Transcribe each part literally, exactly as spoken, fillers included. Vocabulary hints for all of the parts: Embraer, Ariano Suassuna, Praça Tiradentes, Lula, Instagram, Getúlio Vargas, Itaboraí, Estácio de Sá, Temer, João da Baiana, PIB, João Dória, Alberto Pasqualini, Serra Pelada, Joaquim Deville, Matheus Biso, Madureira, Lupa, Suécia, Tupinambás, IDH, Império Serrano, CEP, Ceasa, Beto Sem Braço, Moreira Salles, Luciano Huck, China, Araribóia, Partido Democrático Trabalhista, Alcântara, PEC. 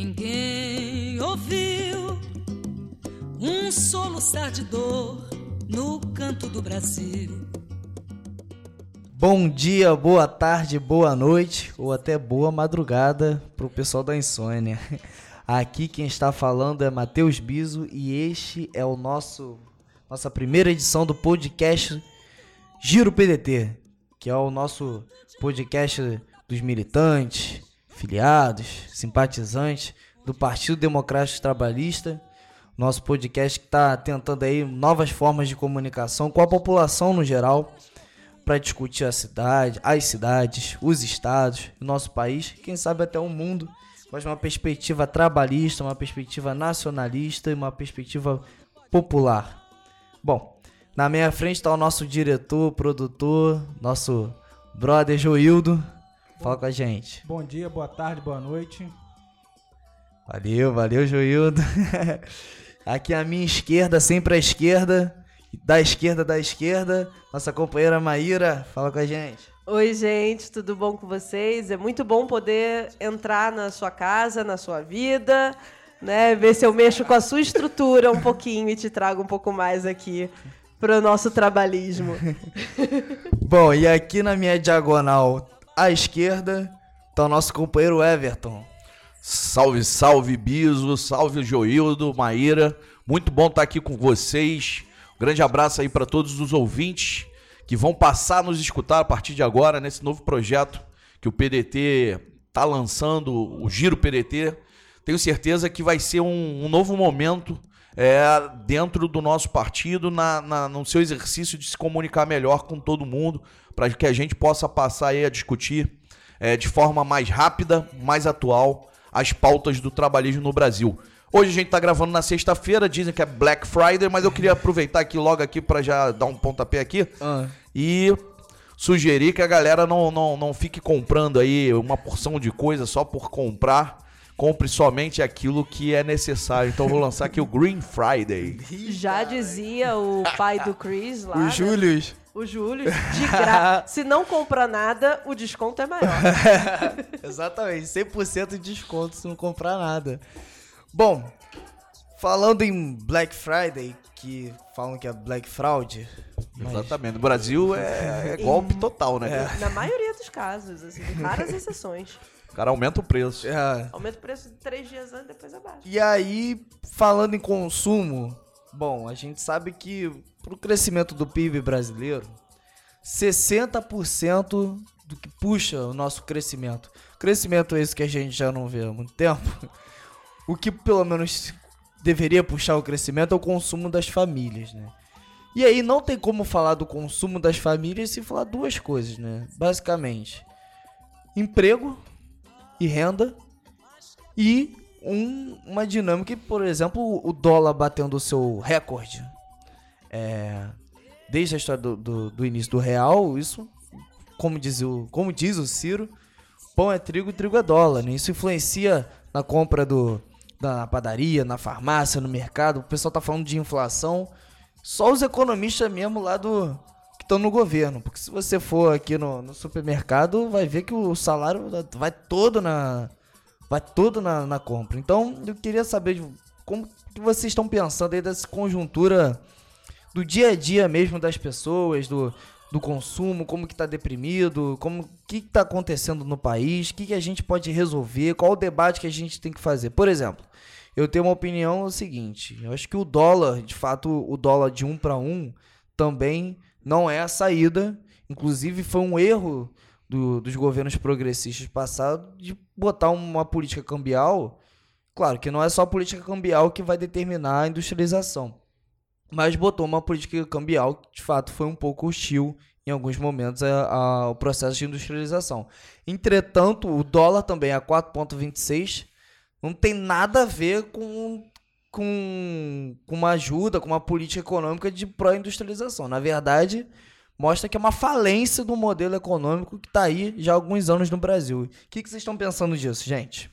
Ninguém ouviu um soluçar de dor no canto do Brasil. Bom dia, boa tarde, boa noite ou até boa madrugada para o pessoal da insônia. Aqui quem está falando é Matheus Biso e este é o nosso nossa primeira edição do podcast Giro P D T, que é o nosso podcast dos militantes, filiados, simpatizantes do Partido Democrático Trabalhista. Nosso podcast que está tentando aí novas formas de comunicação com a população no geral, para discutir a cidade, as cidades, os estados, o nosso país, quem sabe até o mundo, mas uma perspectiva trabalhista, uma perspectiva nacionalista e uma perspectiva popular. Bom, na minha frente está o nosso diretor, produtor, nosso brother Joildo. Fala com a gente. Bom dia, boa tarde, boa noite. Valeu, valeu, Joildo. Aqui à minha esquerda, sempre à esquerda, da esquerda, da esquerda, nossa companheira Maíra. Fala com a gente. Oi, gente, tudo bom com vocês? É muito bom poder entrar na sua casa, na sua vida, né? Ver se eu mexo com a sua estrutura um pouquinho e te trago um pouco mais aqui para o nosso trabalhismo. Bom, e aqui na minha diagonal à esquerda está o nosso companheiro Everton. Salve, salve, Biso, salve, Joildo, Maíra. Muito bom estar aqui com vocês. Grande abraço aí para todos os ouvintes que vão passar a nos escutar a partir de agora nesse novo projeto que o P D T está lançando, o Giro P D T. Tenho certeza que vai ser um, um novo momento é, dentro do nosso partido, na, na, no seu exercício de se comunicar melhor com todo mundo, para que a gente possa passar aí a discutir é, de forma mais rápida, mais atual, as pautas do trabalhismo no Brasil. Hoje a gente está gravando na sexta-feira, dizem que é Black Friday, mas eu queria aproveitar aqui logo aqui para já dar um pontapé aqui uhum. e sugerir que a galera não, não, não fique comprando aí uma porção de coisa só por comprar. Compre somente aquilo que é necessário. Então eu vou lançar aqui o Green Friday. Já dizia o pai do Chris lá. O Júlio. Né? O Júlio, de graça. Se não comprar nada, o desconto é maior. Exatamente, cem por cento de desconto se não comprar nada. Bom, falando em Black Friday, que falam que é Black Fraud. Mas... Exatamente, no Brasil é, é golpe em... total, né? É. Na maioria dos casos, assim, raras exceções. O cara aumenta o preço. É. Aumenta o preço três dias antes, depois abaixa. E aí, falando em consumo, bom, a gente sabe que pro crescimento do P I B brasileiro, sessenta por cento do que puxa o nosso crescimento. Crescimento é isso que a gente já não vê há muito tempo. O que pelo menos deveria puxar o crescimento é o consumo das famílias, né? E aí não tem como falar do consumo das famílias sem falar duas coisas, né? Basicamente, emprego e renda e um, uma dinâmica, por exemplo, o dólar batendo o seu recorde. É, desde a história do, do, do início do real, isso, como diz o, como diz o Ciro, pão é trigo, trigo é dólar, né? Isso influencia na compra do... na padaria, na farmácia, no mercado. O pessoal tá falando de inflação. Só os economistas mesmo lá do... que estão no governo. Porque se você for aqui no, no supermercado, vai ver que o salário vai todo na... vai todo na, na compra. Então, eu queria saber de, como que vocês estão pensando aí dessa conjuntura do dia a dia mesmo das pessoas, do, do consumo, como que tá deprimido, como que, que tá acontecendo no país, o que, que a gente pode resolver, qual o debate que a gente tem que fazer. Por exemplo, eu tenho uma opinião o seguinte, eu acho que o dólar, de fato, o dólar de um para um também não é a saída. Inclusive, foi um erro do, dos governos progressistas passados de botar uma política cambial. Claro que não é só a política cambial que vai determinar a industrialização, mas botou uma política cambial que, de fato, foi um pouco hostil em alguns momentos a, a, ao processo de industrialização. Entretanto, o dólar também a quatro vírgula vinte e seis... não tem nada a ver com, com, com uma ajuda, com uma política econômica de pró-industrialização. Na verdade, mostra que é uma falência do modelo econômico que está aí já há alguns anos no Brasil. O que, que vocês estão pensando disso, gente?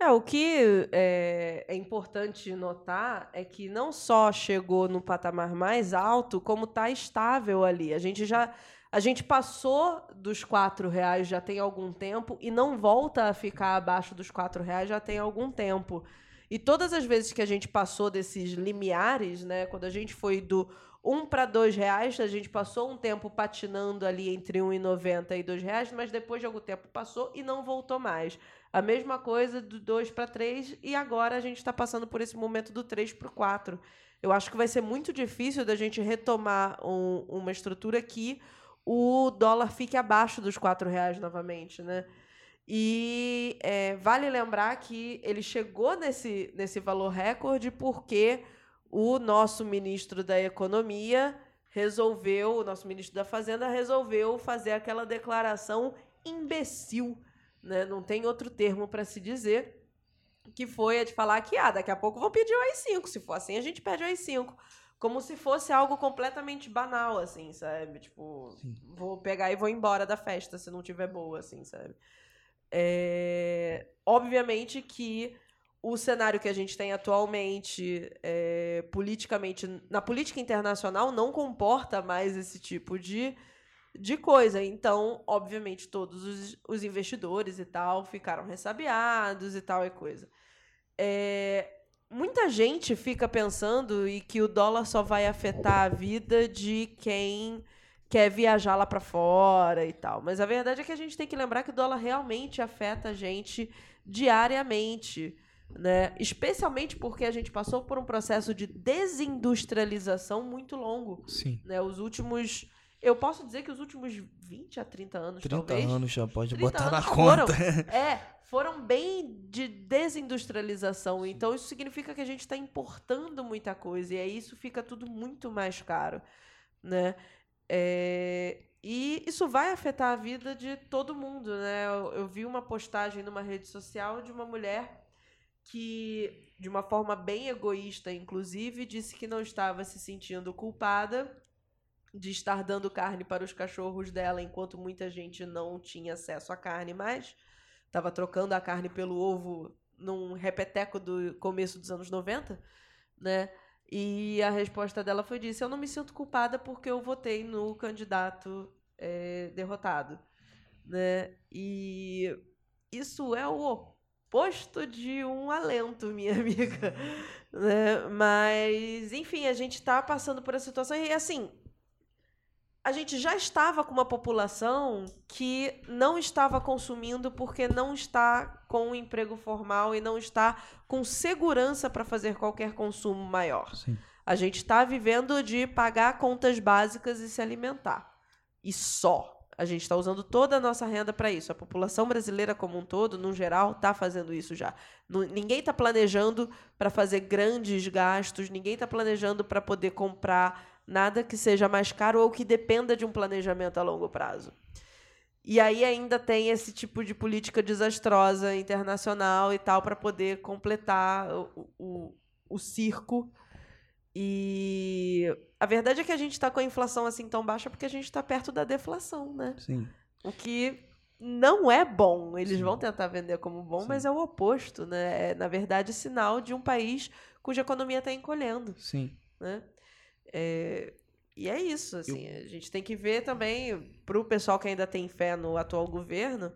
É, o que é, é importante notar é que não só chegou no patamar mais alto, como está estável ali. A gente já... A gente passou dos quatro reais já tem algum tempo e não volta a ficar abaixo dos quatro reais já tem algum tempo. E todas as vezes que a gente passou desses limiares, né, quando a gente foi do um para dois reais, a gente passou um tempo patinando ali entre um e noventa e dois reais, mas depois de algum tempo passou e não voltou mais. A mesma coisa do dois para três, e agora a gente está passando por esse momento do três para o quatro. Eu acho que vai ser muito difícil da gente retomar um, uma estrutura que o dólar fique abaixo dos quatro reais novamente, né? E é, vale lembrar que ele chegou nesse, nesse valor recorde porque o nosso ministro da Economia resolveu, o nosso ministro da Fazenda resolveu fazer aquela declaração imbecil, né? Não tem outro termo para se dizer, que foi a de falar que ah, daqui a pouco vão pedir o A I cinco, se for assim a gente pede o A I cinco. Como se fosse algo completamente banal, assim, sabe? Tipo, sim, vou pegar e vou embora da festa se não tiver boa, assim, sabe? É, obviamente que o cenário que a gente tem atualmente é, politicamente, na política internacional não comporta mais esse tipo de, de coisa, então obviamente todos os, os investidores e tal ficaram ressabiados e tal e coisa. É, muita gente fica pensando e que o dólar só vai afetar a vida de quem quer viajar lá para fora e tal. Mas a verdade é que a gente tem que lembrar que o dólar realmente afeta a gente diariamente, né? Especialmente porque a gente passou por um processo de desindustrialização muito longo. Sim. Né? Os últimos... Eu posso dizer que os últimos vinte a trinta anos, trinta talvez... trinta anos já pode botar na foram, conta. É, foram bem de desindustrialização. Sim. Então, isso significa que a gente está importando muita coisa. E aí, isso fica tudo muito mais caro, né? É, e isso vai afetar a vida de todo mundo, né? Eu, eu vi uma postagem numa rede social de uma mulher que, de uma forma bem egoísta, inclusive, disse que não estava se sentindo culpada de estar dando carne para os cachorros dela, enquanto muita gente não tinha acesso à carne mais. Estava trocando a carne pelo ovo num repeteco do começo dos anos noventa, né? E a resposta dela foi disso: eu não me sinto culpada porque eu votei no candidato é, derrotado, né? E isso é o oposto de um alento, minha amiga, né? Mas, enfim, a gente está passando por essa situação e, assim, a gente já estava com uma população que não estava consumindo porque não está com um emprego formal e não está com segurança para fazer qualquer consumo maior. Sim. A gente está vivendo de pagar contas básicas e se alimentar. E só. A gente está usando toda a nossa renda para isso. A população brasileira como um todo, no geral, está fazendo isso já. Ninguém está planejando para fazer grandes gastos, ninguém está planejando para poder comprar nada que seja mais caro ou que dependa de um planejamento a longo prazo. E aí ainda tem esse tipo de política desastrosa internacional e tal para poder completar o, o, o circo. E a verdade é que a gente está com a inflação assim tão baixa porque a gente está perto da deflação, né? Sim. O que não é bom. Eles, sim, vão tentar vender como bom, sim, mas é o oposto, né? É, na verdade, sinal de um país cuja economia está encolhendo. Sim. Né? É, e é isso, assim, eu... a gente tem que ver também, pro pessoal que ainda tem fé no atual governo,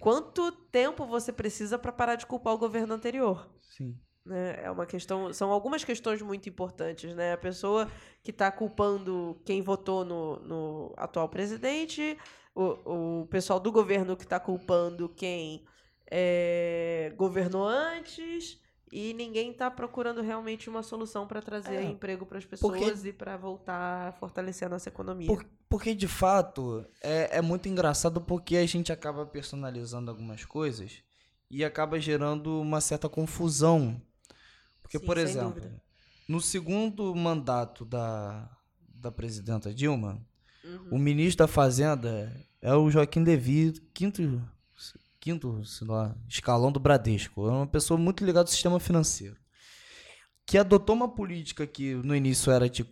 quanto tempo você precisa para parar de culpar o governo anterior. Sim. É, é uma questão, são algumas questões muito importantes, né? A pessoa que está culpando quem votou no, no atual presidente, o, o pessoal do governo que está culpando quem é, governou antes. E ninguém está procurando realmente uma solução para trazer é, emprego para as pessoas porque, e para voltar a fortalecer a nossa economia. Por, porque, de fato, é, é muito engraçado porque a gente acaba personalizando algumas coisas e acaba gerando uma certa confusão. Porque, sim, por exemplo, dúvida, no segundo mandato da, da presidenta Dilma, uhum, o ministro da Fazenda é o Joaquim Deville, quinto... quinto, sei lá, escalão do Bradesco. É uma pessoa muito ligada ao sistema financeiro, que adotou uma política que no início era de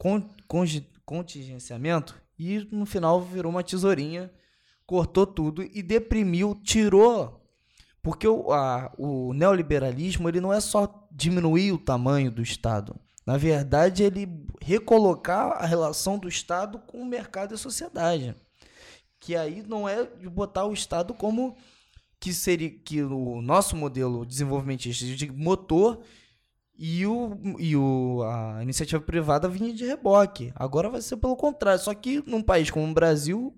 contingenciamento e no final virou uma tesourinha, cortou tudo e deprimiu, tirou. Porque o, a, o neoliberalismo, ele não é só diminuir o tamanho do Estado. Na verdade, ele recolocar a relação do Estado com o mercado e a sociedade. que aí não é de botar o Estado como que seria que o nosso modelo desenvolvimentista de motor e, o, e o, a iniciativa privada vinha de reboque. Agora vai ser pelo contrário. Só que num país como o Brasil,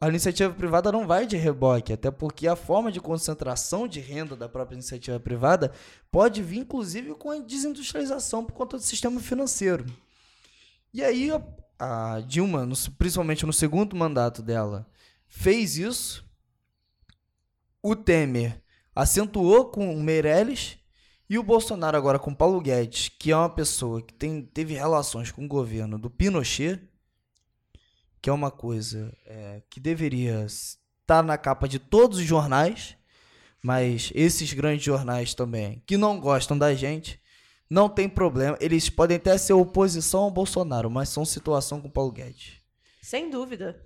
a iniciativa privada não vai de reboque, até porque a forma de concentração de renda da própria iniciativa privada pode vir, inclusive, com a desindustrialização por conta do sistema financeiro. E aí a Dilma, principalmente no segundo mandato dela, fez isso. O Temer acentuou com o Meirelles e o Bolsonaro agora com o Paulo Guedes, que é uma pessoa que tem, teve relações com o governo do Pinochet, que é uma coisa é, que deveria estar na capa de todos os jornais, mas esses grandes jornais também, que não gostam da gente, não tem problema. Eles podem até ser oposição ao Bolsonaro, mas são situação com o Paulo Guedes. Sem dúvida.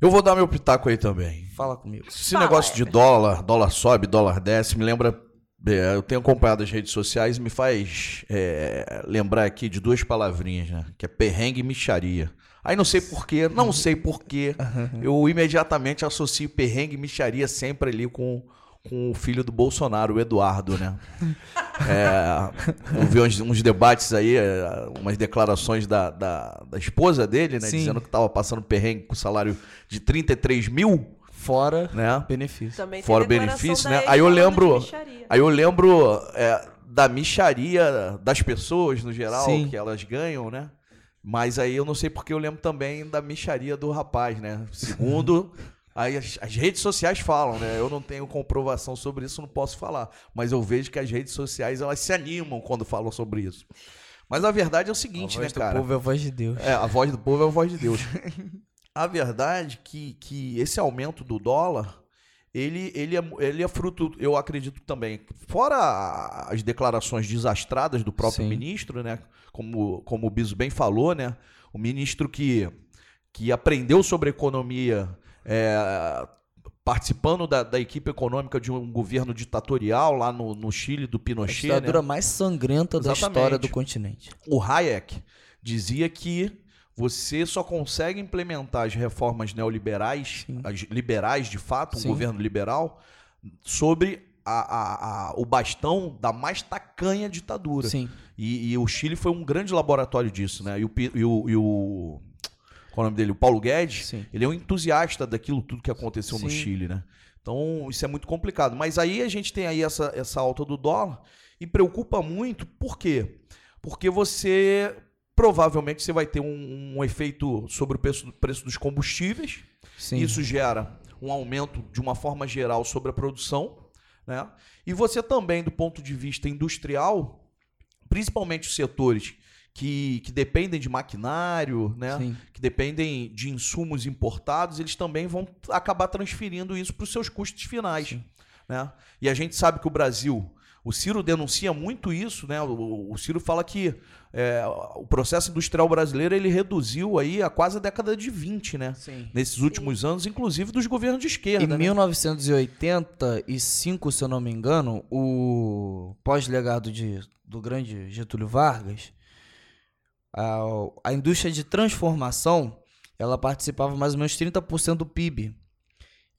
Eu vou dar meu pitaco aí também. Fala comigo. Esse Fala, negócio de dólar, dólar sobe, dólar desce, me lembra... É, eu tenho acompanhado as redes sociais e me faz é, lembrar aqui de duas palavrinhas, né? Que é perrengue e micharia. Aí não sei porquê, não sei porquê, eu imediatamente associo perrengue e micharia sempre ali com, com o filho do Bolsonaro, o Eduardo, né? É, eu vi uns, uns debates aí, umas declarações da, da, da esposa dele, né? Sim. Dizendo que estava passando perrengue com salário de trinta e três mil. Fora, né? Benefício. Também Fora o benefício, né? Aí eu lembro, aí eu lembro é, da micharia das pessoas, no geral, Sim. que elas ganham, né? Mas aí eu não sei porque eu lembro também da micharia do rapaz, né? Segundo, aí as, as redes sociais falam, né? Eu não tenho comprovação sobre isso, não posso falar. Mas eu vejo que as redes sociais, elas se animam quando falam sobre isso. Mas a verdade é o seguinte, né, cara? A voz do povo é a voz de Deus. É, a voz do povo é a voz de Deus. A verdade é que, que esse aumento do dólar, ele, ele, é, ele é fruto, eu acredito também, fora as declarações desastradas do próprio Sim. ministro, né? Como, como o Biso bem falou, né? O ministro que, que aprendeu sobre economia é, participando da, da equipe econômica de um governo ditatorial lá no, no Chile, do Pinochet. A ditadura né? mais sangrenta Exatamente. Da história do continente. O Hayek dizia que você só consegue implementar as reformas neoliberais, Sim. as liberais de fato, um Sim. governo liberal, sobre a, a, a, o bastão da mais tacanha ditadura. Sim. E, e o Chile foi um grande laboratório disso, né? E o, e o, e o qual é o nome dele? O Paulo Guedes, Sim. ele é um entusiasta daquilo tudo que aconteceu Sim. no Chile, né? Então isso é muito complicado. Mas aí a gente tem aí essa, essa alta do dólar e preocupa muito. Por quê? Porque você... Provavelmente você vai ter um, um efeito sobre o preço, preço dos combustíveis. Sim. Isso gera um aumento de uma forma geral sobre a produção. Né? E você também, do ponto de vista industrial, principalmente os setores que, que dependem de maquinário, né? Sim. que dependem de insumos importados, eles também vão acabar transferindo isso para os seus custos finais. Né? E a gente sabe que o Brasil... O Ciro denuncia muito isso, né? O, o Ciro fala que é, o processo industrial brasileiro ele reduziu aí a quase a década de vinte, né? Sim. Nesses últimos Sim. anos, inclusive dos governos de esquerda. Em né? mil novecentos e oitenta e cinco, se eu não me engano, o pós-legado de, do grande Getúlio Vargas, a, a indústria de transformação, ela participava mais ou menos trinta por cento do P I B.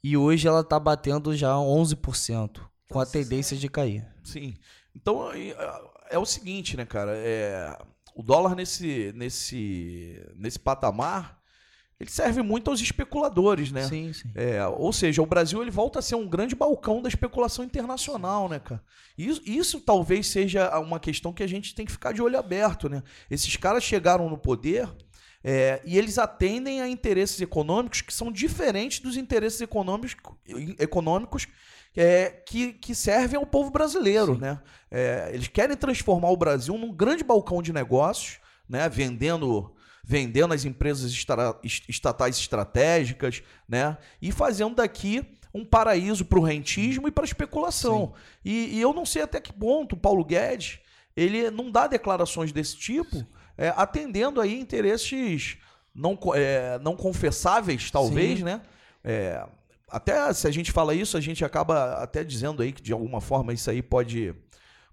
E hoje ela está batendo já onze por cento. Com a tendência de cair. Sim. Então, é o seguinte, né, cara? É, o dólar nesse, nesse, nesse patamar, ele serve muito aos especuladores, né? Sim, sim. É, ou seja, o Brasil ele volta a ser um grande balcão da especulação internacional, né, cara? Isso, isso talvez seja uma questão que a gente tem que ficar de olho aberto, né? Esses caras chegaram no poder... É, e eles atendem a interesses econômicos que são diferentes dos interesses econômico, econômicos é, que, que servem ao povo brasileiro. Né? É, eles querem transformar o Brasil num grande balcão de negócios, né? vendendo, vendendo as empresas estra, estatais estratégicas, né? E fazendo daqui um paraíso para o rentismo e para a especulação. E, e eu não sei até que ponto o Paulo Guedes ele não dá declarações desse tipo... Sim. É, atendendo aí interesses não, é, não confessáveis, talvez, Sim. né? É, até se a gente fala isso, a gente acaba até dizendo aí que de alguma forma isso aí pode,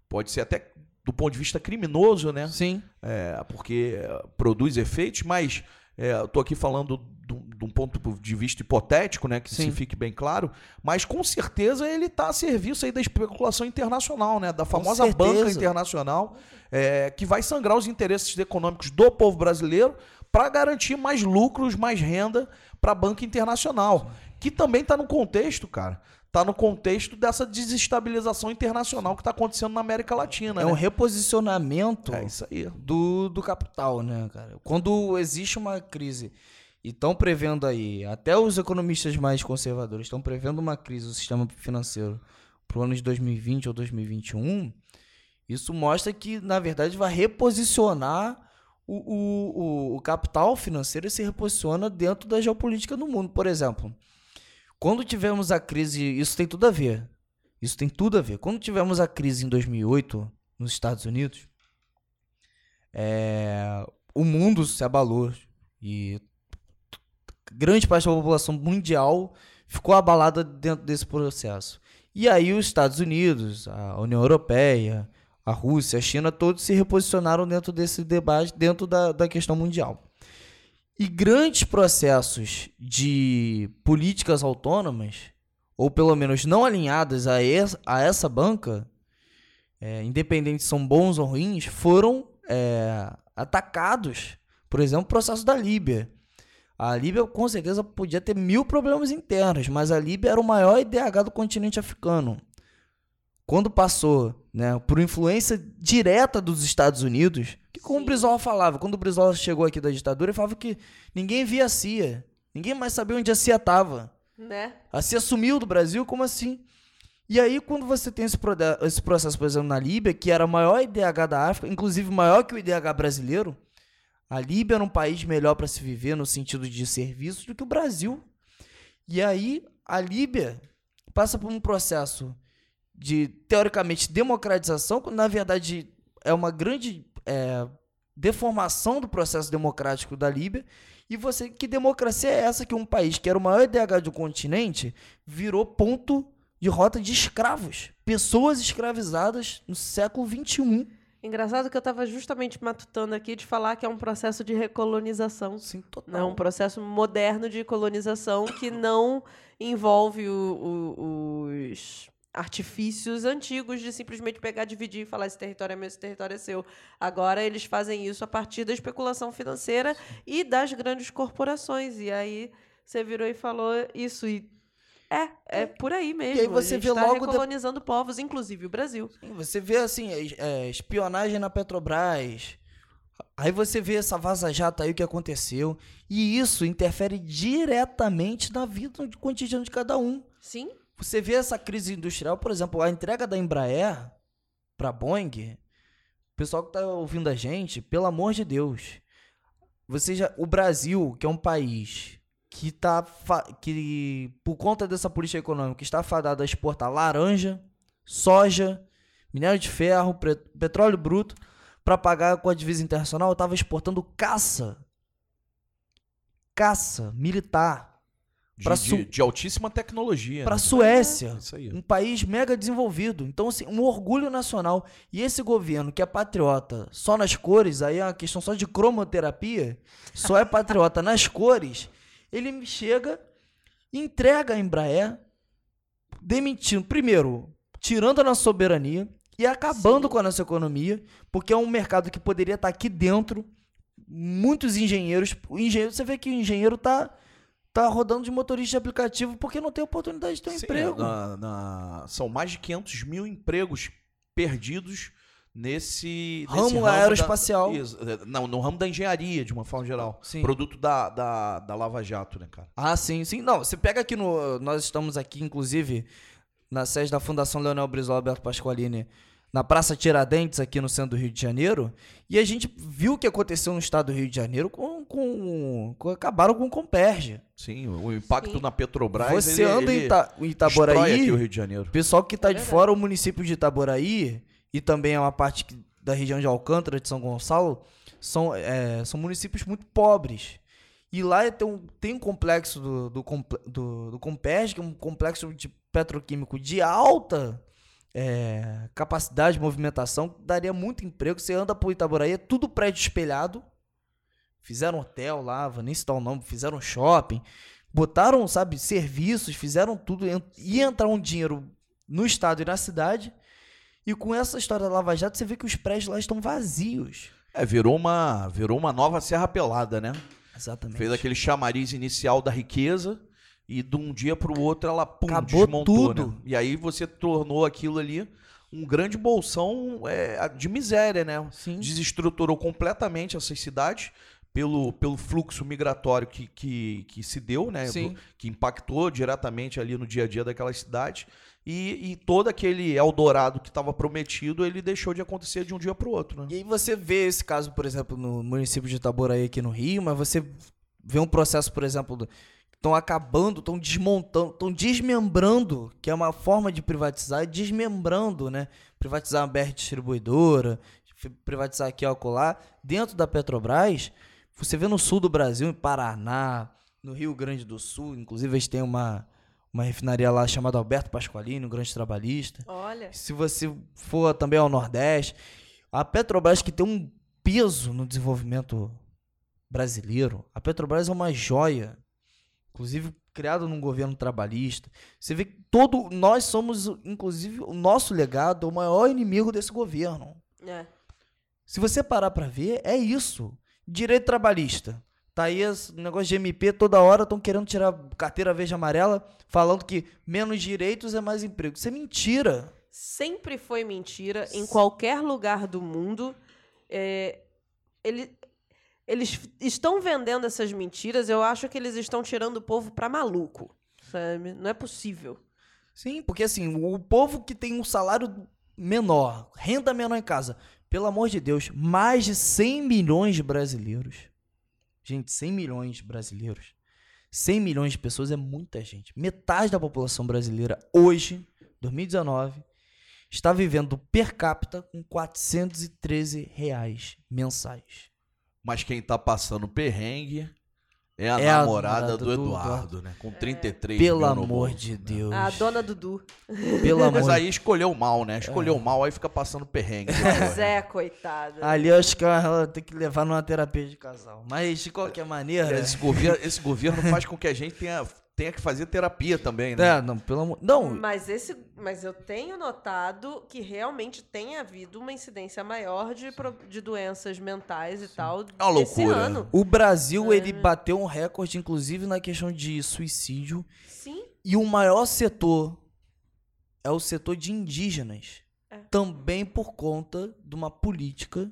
pode ser até do ponto de vista criminoso, né? Sim. É, porque produz efeitos, mas é, eu tô aqui falando do, de um ponto de vista hipotético, né, que Sim. se fique bem claro, mas com certeza ele está a serviço aí da especulação internacional, né, da famosa banca internacional, é, que vai sangrar os interesses econômicos do povo brasileiro para garantir mais lucros, mais renda para a banca internacional, que também está no contexto, cara, está no contexto dessa desestabilização internacional que está acontecendo na América Latina. É, né? Um reposicionamento é isso aí. Do, do capital, né, cara? Quando existe uma crise e estão prevendo aí, até os economistas mais conservadores estão prevendo uma crise do sistema financeiro para o ano de dois mil e vinte ou dois mil e vinte e um, isso mostra que, na verdade, vai reposicionar o, o, o capital financeiro e se reposiciona dentro da geopolítica do mundo. Por exemplo, quando tivemos a crise, isso tem tudo a ver, isso tem tudo a ver. Quando tivemos a crise em dois mil e oito nos Estados Unidos, é, o mundo se abalou e grande parte da população mundial ficou abalada dentro desse processo. E aí os Estados Unidos, a União Europeia, a Rússia, a China, todos se reposicionaram dentro desse debate, dentro da, da questão mundial. E grandes processos de políticas autônomas, ou pelo menos não alinhadas a, essa, a essa banca, é, independente se são bons ou ruins, foram é, atacados. Por exemplo, o processo da Líbia. A Líbia, com certeza, podia ter mil problemas internos, mas a Líbia era o maior I D H do continente africano. Quando passou, né, por influência direta dos Estados Unidos, que como Sim. o Brizola falava, quando o Brizola chegou aqui da ditadura, ele falava que ninguém via a C I A, ninguém mais sabia onde a C I A estava. Né? A C I A sumiu do Brasil, como assim? E aí, quando você tem esse, esse processo, por exemplo, na Líbia, que era o maior I D H da África, inclusive maior que o I D H brasileiro, a Líbia era um país melhor para se viver no sentido de serviços do que o Brasil. E aí a Líbia passa por um processo de, teoricamente, democratização, quando na verdade é uma grande é, deformação do processo democrático da Líbia. E você, que democracia é essa que um país que era o maior I D H do continente virou ponto de rota de escravos? Pessoas escravizadas no século vinte e um. Engraçado que eu estava justamente matutando aqui de falar que é um processo de recolonização. Sim, total. É um processo moderno de colonização que não envolve o, o, os artifícios antigos de simplesmente pegar, dividir e falar esse território é meu, esse território é seu. Agora eles fazem isso a partir da especulação financeira e das grandes corporações. E aí você virou e falou isso e... É, é por aí mesmo. E aí você vê logo recolonizando de... povos, inclusive o Brasil. Sim, você vê assim, é, espionagem na Petrobras. Aí você vê essa Vaza Jato aí, o que aconteceu. E isso interfere diretamente na vida cotidiana de cada um. Sim. Você vê essa crise industrial, por exemplo, a entrega da Embraer para a Boeing. O pessoal que está ouvindo a gente, pelo amor de Deus. Você já, o Brasil, que é um país... Que, tá, que por conta dessa política econômica está fadada a exportar laranja, soja, minério de ferro, petróleo bruto, para pagar com a divisa internacional, estava exportando caça, caça militar. De, Su- de, de altíssima tecnologia. Para a né? Suécia, é, um país mega desenvolvido. Então, assim, um orgulho nacional. E esse governo que é patriota só nas cores, aí é uma questão só de cromoterapia, só é patriota nas cores... Ele chega, entrega a Embraer, demitindo, primeiro, tirando a nossa soberania e acabando Sim. com a nossa economia, porque é um mercado que poderia estar aqui dentro, muitos engenheiros, engenheiro, você vê que o engenheiro está tá rodando de motorista de aplicativo porque não tem oportunidade de ter um Sim, emprego. Na, na, são mais de quinhentos mil empregos perdidos nesse ramo, nesse ramo aeroespacial. Da, isso, não, no ramo da engenharia, de uma forma geral. Sim. Produto da, da, da Lava Jato, né, cara? Ah, sim, sim. Não, você pega aqui no... Nós estamos aqui, inclusive, na sede da Fundação Leonel Brizola, Alberto Pasqualini, na Praça Tiradentes, aqui no centro do Rio de Janeiro, e a gente viu o que aconteceu no estado do Rio de Janeiro com... com, com acabaram com o Comperj. Sim, o impacto sim. na Petrobras... Você ele, anda ele em Ita, Itaboraí... Aqui o Rio de Janeiro. O pessoal que está é de fora, o município de Itaboraí... E também é uma parte da região de Alcântara, de São Gonçalo, são, é, são municípios muito pobres. E lá tem um, tem um complexo do, do, do, do Comperj, que é um complexo de petroquímico de alta é, capacidade de movimentação, que daria muito emprego. Você anda por Itaboraí, é tudo prédio espelhado, Fizeram hotel lá, nem citar o nome, fizeram shopping, botaram, sabe, serviços, fizeram tudo. Ia entrar um dinheiro no estado e na cidade. E com essa história da Lava Jato, você vê que os prédios lá estão vazios. É, virou uma, virou uma nova Serra Pelada, né? Exatamente. Fez aquele chamariz inicial da riqueza e de um dia para o outro ela, pum, acabou, desmontou tudo. Né? E aí você tornou aquilo ali um grande bolsão é, de miséria, né? Sim. Desestruturou completamente essas cidades pelo, pelo fluxo migratório que, que, que se deu, né? Sim. Que impactou diretamente ali no dia a dia daquelas cidades. E, e todo aquele Eldorado que estava prometido, ele deixou de acontecer de um dia para o outro. Né? E aí você vê esse caso, por exemplo, no município de Itaboraí aqui no Rio, mas você vê um processo, por exemplo, estão acabando, estão desmontando, estão desmembrando, que é uma forma de privatizar, desmembrando, né? Privatizar a Embraer distribuidora, privatizar aqui e acolá. Dentro da Petrobras, você vê no sul do Brasil, em Paraná, no Rio Grande do Sul, inclusive eles têm uma... uma refinaria lá chamada Alberto Pasqualini, um grande trabalhista. Olha. Se você for também ao Nordeste, a Petrobras, que tem um peso no desenvolvimento brasileiro, a Petrobras é uma joia, inclusive criada num governo trabalhista. Você vê que todo, nós somos, inclusive, o nosso legado é o maior inimigo desse governo. É. Se você parar para ver, é isso. Direito trabalhista. Tá aí esse negócio de M P, toda hora estão querendo tirar carteira verde e amarela, falando que menos direitos é mais emprego. Isso é mentira. Sempre foi mentira. Em qualquer lugar do mundo, é, ele, eles estão vendendo essas mentiras. Eu acho que eles estão tirando o povo para maluco, sabe? Não é possível. Sim, porque assim, o povo que tem um salário menor, renda menor em casa, pelo amor de Deus, mais de cem milhões de brasileiros. Gente, cem milhões de brasileiros, cem milhões de pessoas é muita gente. Metade da população brasileira hoje, dois mil e dezenove, está vivendo per capita com quatrocentos e treze reais mensais. Mas quem está passando perrengue é a é namorada, namorada do, do Eduardo, Eduardo, né? Com trinta e três. É. Pelo amor bolso, de né? Deus. A dona Dudu. Pelo amor. Mas aí escolheu mal, né? Escolheu é. mal, aí fica passando perrengue. Pois é, coitada. Ali eu acho que ela tem que levar numa terapia de casal. Mas, de qualquer maneira... É. Esse, governo, esse governo faz com que a gente tenha, tenha que fazer terapia também, né? É, não, pelo amor... Não. Mas, esse, mas eu tenho notado que realmente tem havido uma incidência maior de, de doenças mentais e sim. tal. É uma loucura. Ano. O Brasil, é. ele bateu um recorde, inclusive, na questão de suicídio. Sim. E o maior setor é o setor de indígenas. É. Também por conta de uma política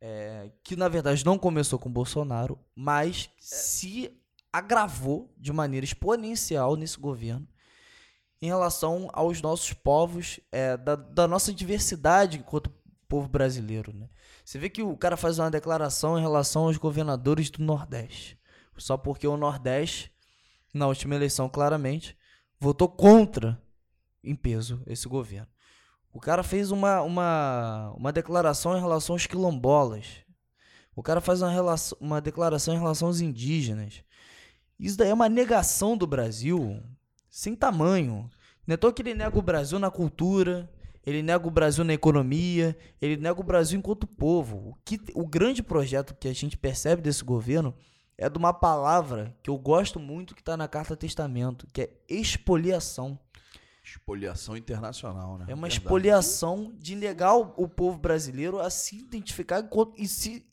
é, que, na verdade, não começou com o Bolsonaro, mas é. se... agravou de maneira exponencial nesse governo em relação aos nossos povos, é, da, da nossa diversidade enquanto povo brasileiro, né? Você vê que o cara faz uma declaração em relação aos governadores do Nordeste, só porque o Nordeste, na última eleição, claramente, votou contra, em peso, esse governo. O cara fez uma, uma, uma declaração em relação aos quilombolas. O cara faz uma, relação, uma declaração em relação aos indígenas. Isso daí é uma negação do Brasil sem tamanho. Não é tão que ele nega o Brasil na cultura, ele nega o Brasil na economia, ele nega o Brasil enquanto povo. O, que, o grande projeto que a gente percebe desse governo é de uma palavra que eu gosto muito, que está na Carta Testamento, que é expoliação. Expoliação internacional, né? É uma Verdade. expoliação de negar o, o povo brasileiro a se identificar e se...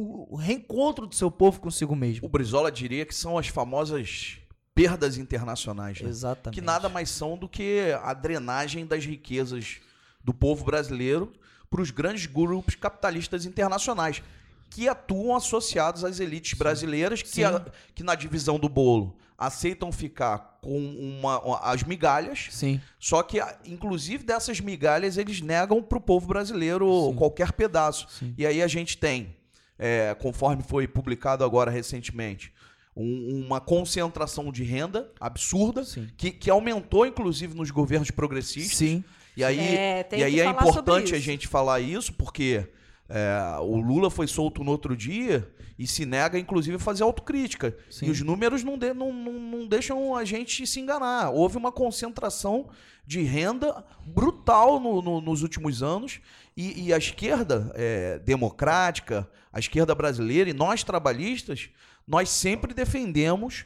o reencontro do seu povo consigo mesmo. O Brizola diria que são as famosas perdas internacionais, né? Exatamente. Que nada mais são do que a drenagem das riquezas do povo brasileiro para os grandes grupos capitalistas internacionais, que atuam associados às elites Sim. brasileiras, que, a, que na divisão do bolo aceitam ficar com uma, uma, as migalhas, Sim. só que, inclusive, dessas migalhas, eles negam para o povo brasileiro Sim. qualquer pedaço. Sim. E aí a gente tem... É, conforme foi publicado agora recentemente, um, uma concentração de renda absurda, que, que aumentou, inclusive, nos governos progressistas. Sim. E aí é, e aí é importante a gente falar isso, porque É, o Lula foi solto no outro dia e se nega, inclusive, a fazer autocrítica. Sim. E os números não, de, não, não, não deixam a gente se enganar. Houve uma concentração de renda brutal no, no, nos últimos anos e, e a esquerda é, democrática, a esquerda brasileira e nós trabalhistas, nós sempre defendemos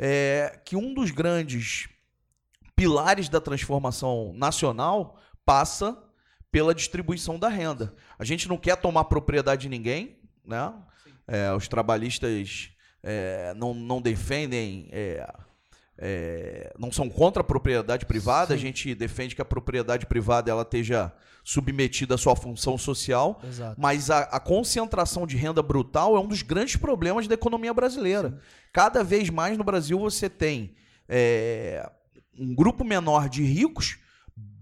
é, que um dos grandes pilares da transformação nacional passa pela distribuição da renda. A gente não quer tomar propriedade de ninguém, né? É, os trabalhistas é, não, não defendem, é, é, não são contra a propriedade privada. Sim. A gente defende que a propriedade privada ela esteja submetida à sua função social. Exato. Mas a, a concentração de renda brutal é um dos grandes problemas da economia brasileira. Sim. Cada vez mais no Brasil você tem é, um grupo menor de ricos,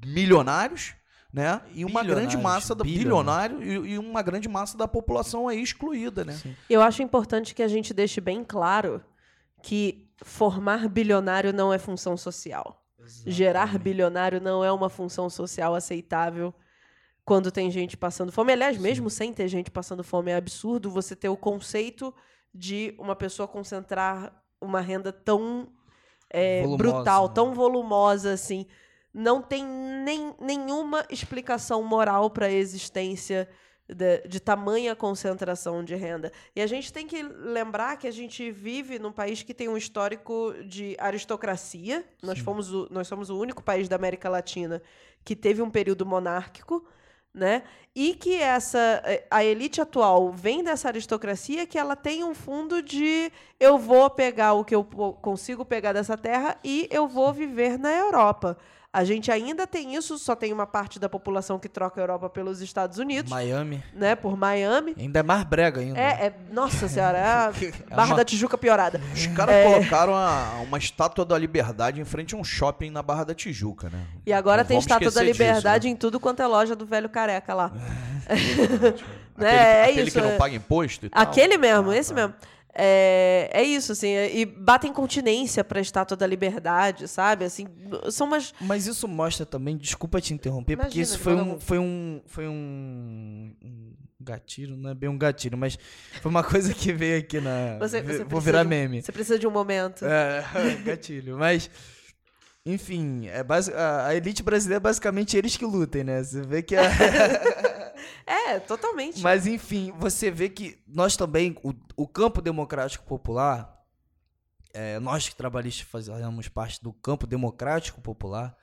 milionários, né? E uma grande massa da bilionário e, e uma grande massa da população aí excluída, né? Sim. Eu acho importante que a gente deixe bem claro que formar bilionário não é função social. Exatamente. Gerar bilionário não é uma função social aceitável quando tem gente passando fome. Aliás, sim, mesmo sem ter gente passando fome, é absurdo você ter o conceito de uma pessoa concentrar uma renda tão é, volumosa, brutal, né? Tão volumosa assim. Não tem nem, nenhuma explicação moral para a existência de, de tamanha concentração de renda. E a gente tem que lembrar que a gente vive num país que tem um histórico de aristocracia. Nós, fomos o, nós somos o único país da América Latina que teve um período monárquico, né? E que essa, a elite atual vem dessa aristocracia, que ela tem um fundo de eu vou pegar o que eu consigo pegar dessa terra e eu vou viver na Europa. A gente ainda tem isso, só tem uma parte da população que troca a Europa pelos Estados Unidos. Miami. Né, por Miami. Ainda é mais brega ainda. É, é nossa senhora, é a Barra é uma... da Tijuca piorada. Os caras é... colocaram a, uma estátua da liberdade em frente a um shopping na Barra da Tijuca, né? E agora não tem estátua da liberdade disso, né? Em tudo quanto é loja do velho careca lá. É, né? Aquele, é aquele isso, que não paga imposto e aquele tal. mesmo, ah, esse tá. mesmo. É, é isso, assim, e batem continência para a Estátua da Liberdade, sabe? Assim, são umas... Mas isso mostra também, desculpa te interromper, imagina, porque isso foi um, foi um, foi um, um gatilho, não é bem um gatilho, mas foi uma coisa que veio aqui na... Você, você vou virar de, meme. Você precisa de um momento. É, gatilho, mas... Enfim, é base, a, a elite brasileira é basicamente eles que lutem, né? Você vê que... A... É, totalmente. Mas, enfim, você vê que nós também, o, o campo democrático popular, é, nós que trabalhistas fazemos parte do campo democrático popular,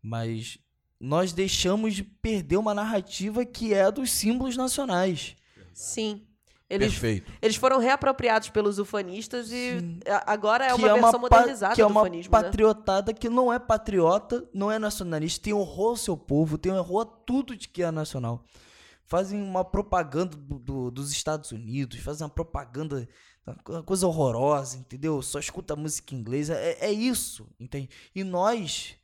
mas nós deixamos de perder uma narrativa que é a dos símbolos nacionais. Sim. Eles, perfeito. Eles foram reapropriados pelos ufanistas e sim, agora é uma, é uma versão modernizada do ufanismo. Que é uma patriotada, né? Que não é patriota, não é nacionalista, tem horror ao seu povo, tem horror a tudo de que é nacional. Fazem uma propaganda do, do, dos Estados Unidos, fazem uma propaganda, uma coisa horrorosa, entendeu? Só escuta música inglesa, é, é isso, entende? E nós,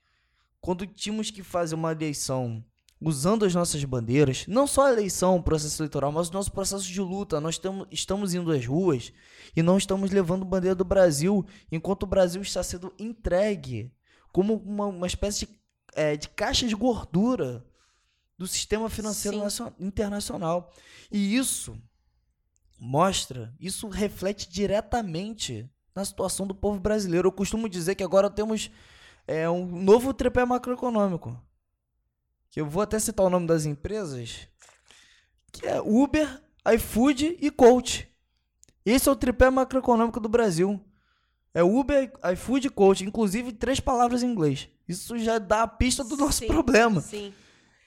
quando tínhamos que fazer uma eleição usando as nossas bandeiras, não só a eleição, o processo eleitoral, mas o nosso processo de luta, nós tamo, estamos indo às ruas e não estamos levando bandeira do Brasil, enquanto o Brasil está sendo entregue como uma, uma espécie de, é, de caixa de gordura do sistema financeiro nacional, internacional. E isso mostra, isso reflete diretamente na situação do povo brasileiro. Eu costumo dizer que agora temos é, um novo tripé macroeconômico. Que eu vou até citar o nome das empresas, que é Uber, iFood e Coach. Esse é o tripé macroeconômico do Brasil. É Uber, iFood e Coach, inclusive três palavras em inglês. Isso já dá a pista do nosso sim, problema. Sim.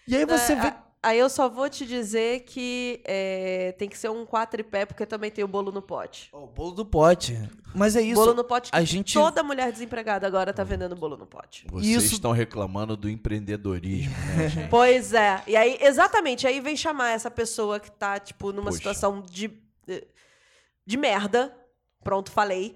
E aí você vê... Aí eu só vou te dizer que é, tem que ser um quatripé, porque também tem o bolo no pote. O oh, bolo do pote. Mas é isso. Bolo no pote. A gente... Toda mulher desempregada agora tá vendendo bolo no pote. Vocês isso... estão reclamando do empreendedorismo, né, gente? Pois é. E aí, exatamente, aí vem chamar essa pessoa que tá, tipo, numa Poxa. situação de, de merda. Pronto, falei.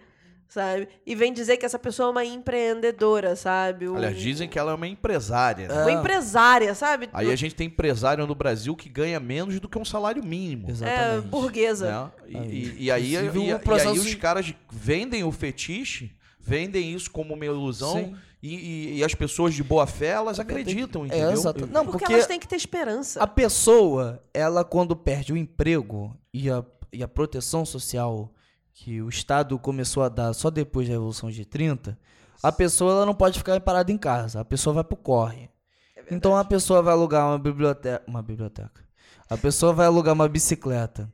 Sabe? E vem dizer que essa pessoa é uma empreendedora, sabe? O... Aliás, dizem que ela é uma empresária. Né? É. Uma empresária, sabe? Aí a gente tem empresário no Brasil que ganha menos do que um salário mínimo. Exatamente. É, burguesa. Né? E, e, e, aí, e, e, e aí os caras vendem o fetiche vendem isso como uma ilusão e, e, e as pessoas de boa fé, elas também acreditam, tem... é, entendeu? Exato. Não, porque, porque elas têm que ter esperança. A pessoa, ela quando perde o emprego e a, e a proteção social que o Estado começou a dar só depois da Revolução de trinta, a pessoa ela não pode ficar parada em casa, a pessoa vai pro corre. É, então a pessoa vai alugar uma biblioteca, uma biblioteca. A pessoa vai alugar uma bicicleta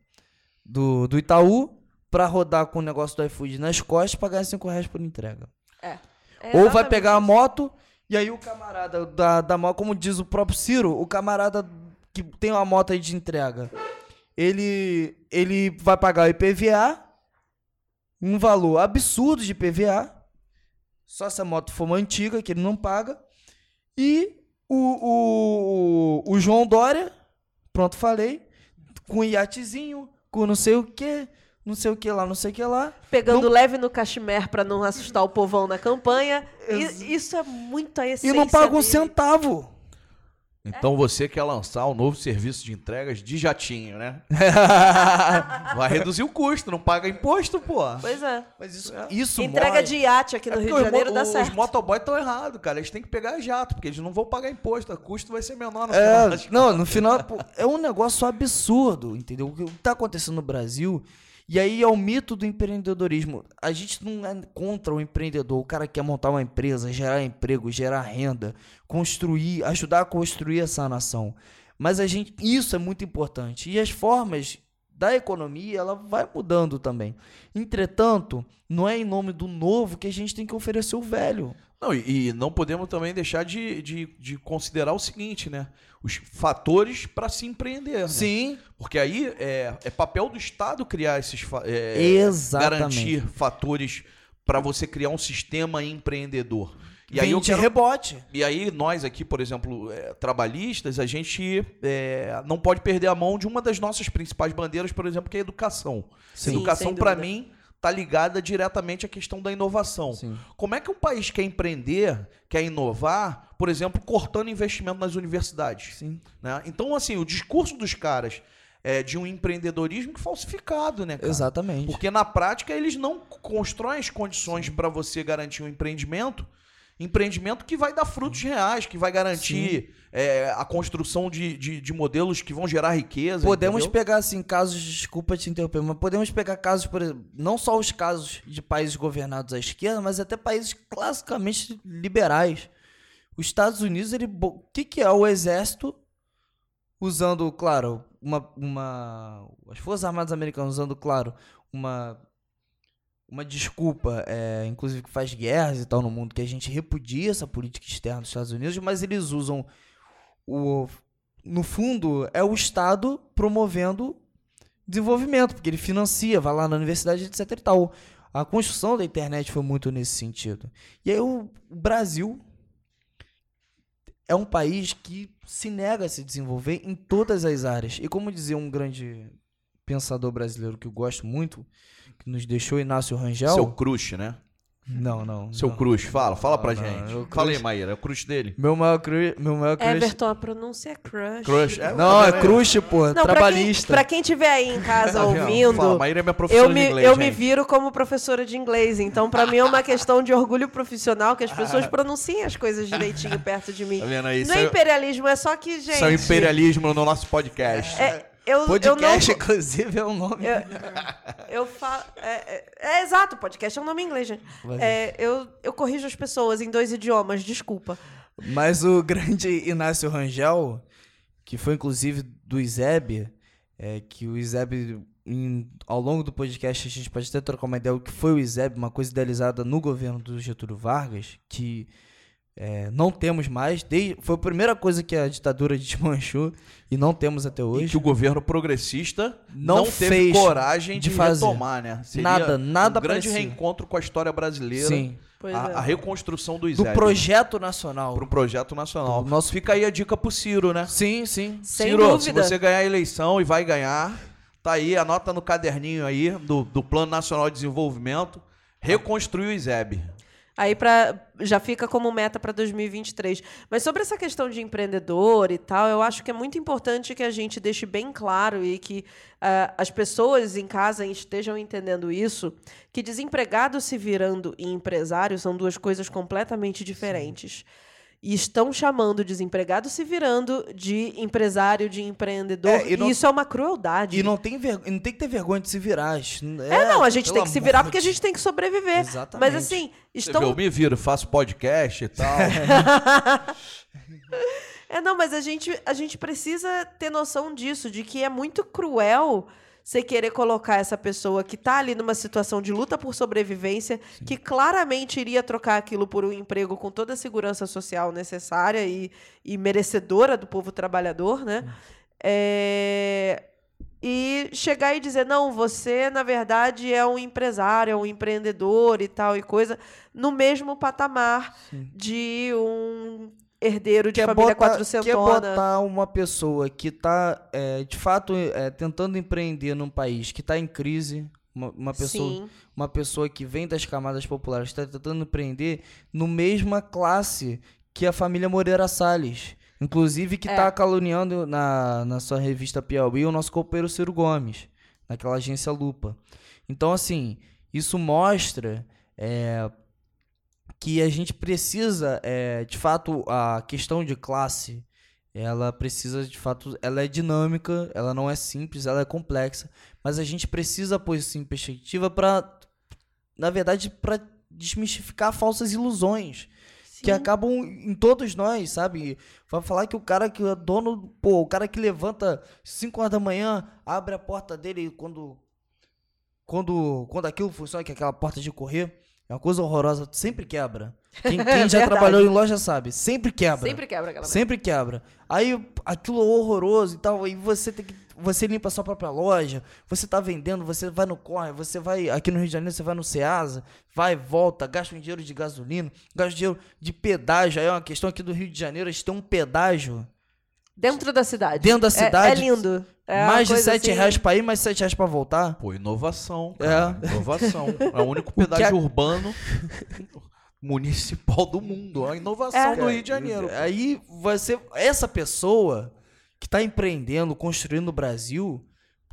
do, do Itaú pra rodar com o negócio do iFood nas costas, pagar cinco reais por entrega. É. É. Ou vai pegar a moto, e aí o camarada da, da moto, como diz o próprio Ciro, o camarada que tem uma moto aí de entrega, ele, ele vai pagar o I P V A, um valor absurdo de I P V A, só se a moto for uma antiga, que ele não paga, e o, o, o João Dória, pronto, falei, com um iatezinho, com não sei o quê, não sei o que lá, não sei o que lá. Pegando não... leve no cachimé para não assustar o povão na campanha. Ex... E, isso é muito a essência. E não paga um centavo. Então é. Você quer lançar um novo serviço de entregas de jatinho, né? Vai reduzir o custo, não paga imposto, pô. Pois é. Mas isso, isso entrega morre. De iate aqui no é Rio de Janeiro mo- dá certo. Os motoboys estão errados, cara. Eles têm que pegar jato, porque eles não vão pagar imposto. O custo vai ser menor no é, final. Não, no final... Pô, é um negócio absurdo, entendeu? O que está acontecendo no Brasil... E aí é o mito do empreendedorismo. A gente não é contra o empreendedor. O cara quer montar uma empresa, gerar emprego, gerar renda, construir, ajudar a construir essa nação. Mas a gente, isso é muito importante. E as formas da economia, ela vai mudando também. Entretanto, não é em nome do novo que a gente tem que oferecer o velho. Não, e, e não podemos também deixar de, de, de considerar o seguinte, né? Os fatores para se empreender. Sim. Né? Porque aí é, é papel do Estado criar esses... É, exatamente. Garantir fatores para você criar um sistema empreendedor. E aí eu quero, rebote. E aí nós aqui, por exemplo, é, trabalhistas, a gente é, não pode perder a mão de uma das nossas principais bandeiras, por exemplo, que é a educação. Sim, educação, para mim... está ligada diretamente à questão da inovação. Sim. Como é que um país quer empreender, quer inovar, por exemplo, cortando investimento nas universidades? Sim. Né? Então, assim, o discurso dos caras é de um empreendedorismo falsificado, né, cara? Exatamente. Porque, na prática, eles não constroem as condições para você garantir um empreendimento, empreendimento que vai dar frutos reais, que vai garantir é, a construção de, de, de modelos que vão gerar riqueza. Podemos entendeu? pegar, assim, casos, desculpa te interromper, mas podemos pegar casos, por exemplo, não só os casos de países governados à esquerda, mas até países classicamente liberais. Os Estados Unidos, ele, o que, que é o exército usando, claro, uma, uma... as Forças Armadas Americanas usando, claro, uma... uma desculpa, é, inclusive que faz guerras e tal no mundo, que a gente repudia essa política externa dos Estados Unidos, mas eles usam, o, no fundo, é o Estado promovendo desenvolvimento, porque ele financia, vai lá na universidade, etc e tal. A construção da internet foi muito nesse sentido. E aí o Brasil é um país que se nega a se desenvolver em todas as áreas. E como dizia um grande pensador brasileiro que eu gosto muito, que nos deixou, Inácio Rangel. Seu crush, né? Não, não. Seu não. crush, fala, fala não, pra não, gente. Crush, fala aí, Maíra, é o crush dele. Meu maior crush... Meu maior crush... Everton, a pronúncia é crush. Crush, é? Não, é crush, pô, não, trabalhista. Pra quem, pra quem tiver aí em casa ouvindo... Fala, Maíra é minha professora eu me, de inglês. Eu gente. me viro como professora de inglês, então pra mim é uma questão de orgulho profissional que as pessoas pronunciem as coisas direitinho perto de mim. Tá vendo aí? Não é imperialismo, é só que, gente... Isso é o imperialismo no nosso podcast. É... Eu, podcast, eu não... inclusive, é um nome. Eu, eu falo, é, é, é, é exato, podcast é um nome em inglês, gente. É, eu, eu corrijo as pessoas em dois idiomas, desculpa. Mas o grande Inácio Rangel, que foi inclusive do Iseb, é, que o Iseb, em, ao longo do podcast, a gente pode até trocar uma ideia, o que foi o Iseb, uma coisa idealizada no governo do Getúlio Vargas, que... É, não temos mais, desde, foi a primeira coisa que a ditadura desmanchou e não temos até hoje. E que o governo progressista não, não teve fez coragem de, de fazer. retomar, né? Seria nada, nada um grande parecia. reencontro com a história brasileira. Sim. Pois a, é. a reconstrução do Iseb. Do projeto nacional. Pro projeto nacional. Do nosso... Fica aí a dica pro Ciro, né? Sim, sim. Sem Ciro, dúvida. Se você ganhar a eleição e vai ganhar, tá aí, anota no caderninho aí do, do Plano Nacional de Desenvolvimento, reconstruir o Iseb. aí pra, já fica como meta para dois mil e vinte e três. Mas sobre essa questão de empreendedor e tal, eu acho que é muito importante que a gente deixe bem claro e que uh, as pessoas em casa estejam entendendo isso, que desempregado se virando e empresário são duas coisas completamente diferentes. Sim. E estão chamando desempregado se virando de empresário, de empreendedor. É, e não, isso é uma crueldade. E não tem, ver, não tem que ter vergonha de se virar. É, é não, a gente tem que se virar porque a gente tem que sobreviver. Exatamente. Mas assim, estão... Eu me viro, faço podcast e tal. é, não, mas a gente, a gente precisa ter noção disso, de que é muito cruel... Você querer colocar essa pessoa que está ali numa situação de luta por sobrevivência, sim, que claramente iria trocar aquilo por um emprego com toda a segurança social necessária e, e merecedora do povo trabalhador, né? É... E chegar e dizer, não, você, na verdade, é um empresário, é um empreendedor e tal e coisa, no mesmo patamar, sim, de um... herdeiro de quer família quatrocentona. Quer botar uma pessoa que está, é, de fato, é, tentando empreender num país que está em crise, uma, uma, pessoa, uma pessoa que vem das camadas populares, está tentando empreender no mesma classe que a família Moreira Salles, inclusive que está é. caluniando na, na sua revista Piauí o nosso companheiro Ciro Gomes, naquela agência Lupa. Então, assim, isso mostra... É, que a gente precisa, é, de fato, a questão de classe, ela precisa, de fato, ela é dinâmica, ela não é simples, ela é complexa, mas a gente precisa pôr isso em perspectiva para, na verdade, para desmistificar falsas ilusões, sim, que acabam em todos nós, sabe? Vai falar que o cara que é dono, pô, o cara que levanta cinco horas da manhã, abre a porta dele quando, quando, quando aquilo funciona, que é aquela porta de correr, é uma coisa horrorosa, sempre quebra. Quem, quem já trabalhou em loja sabe, sempre quebra. Sempre quebra aquela Sempre vez. quebra. Aí aquilo é horroroso e tal, e você tem que, você limpa a sua própria loja, você tá vendendo, você vai no corre, você vai aqui no Rio de Janeiro, você vai no Ceasa, vai, volta, gasta um dinheiro de gasolina, gasta um dinheiro de pedágio. Aí é uma questão aqui do Rio de Janeiro, a gente tem um pedágio. Dentro da cidade. Dentro da cidade. É, é lindo. É mais de sete reais assim... pra ir, mais sete reais pra voltar. Pô, inovação, cara. É. Inovação. É o único pedágio o a... urbano municipal do mundo. A inovação é. do Rio de Janeiro. É. Aí você... Essa pessoa que tá empreendendo, construindo o Brasil,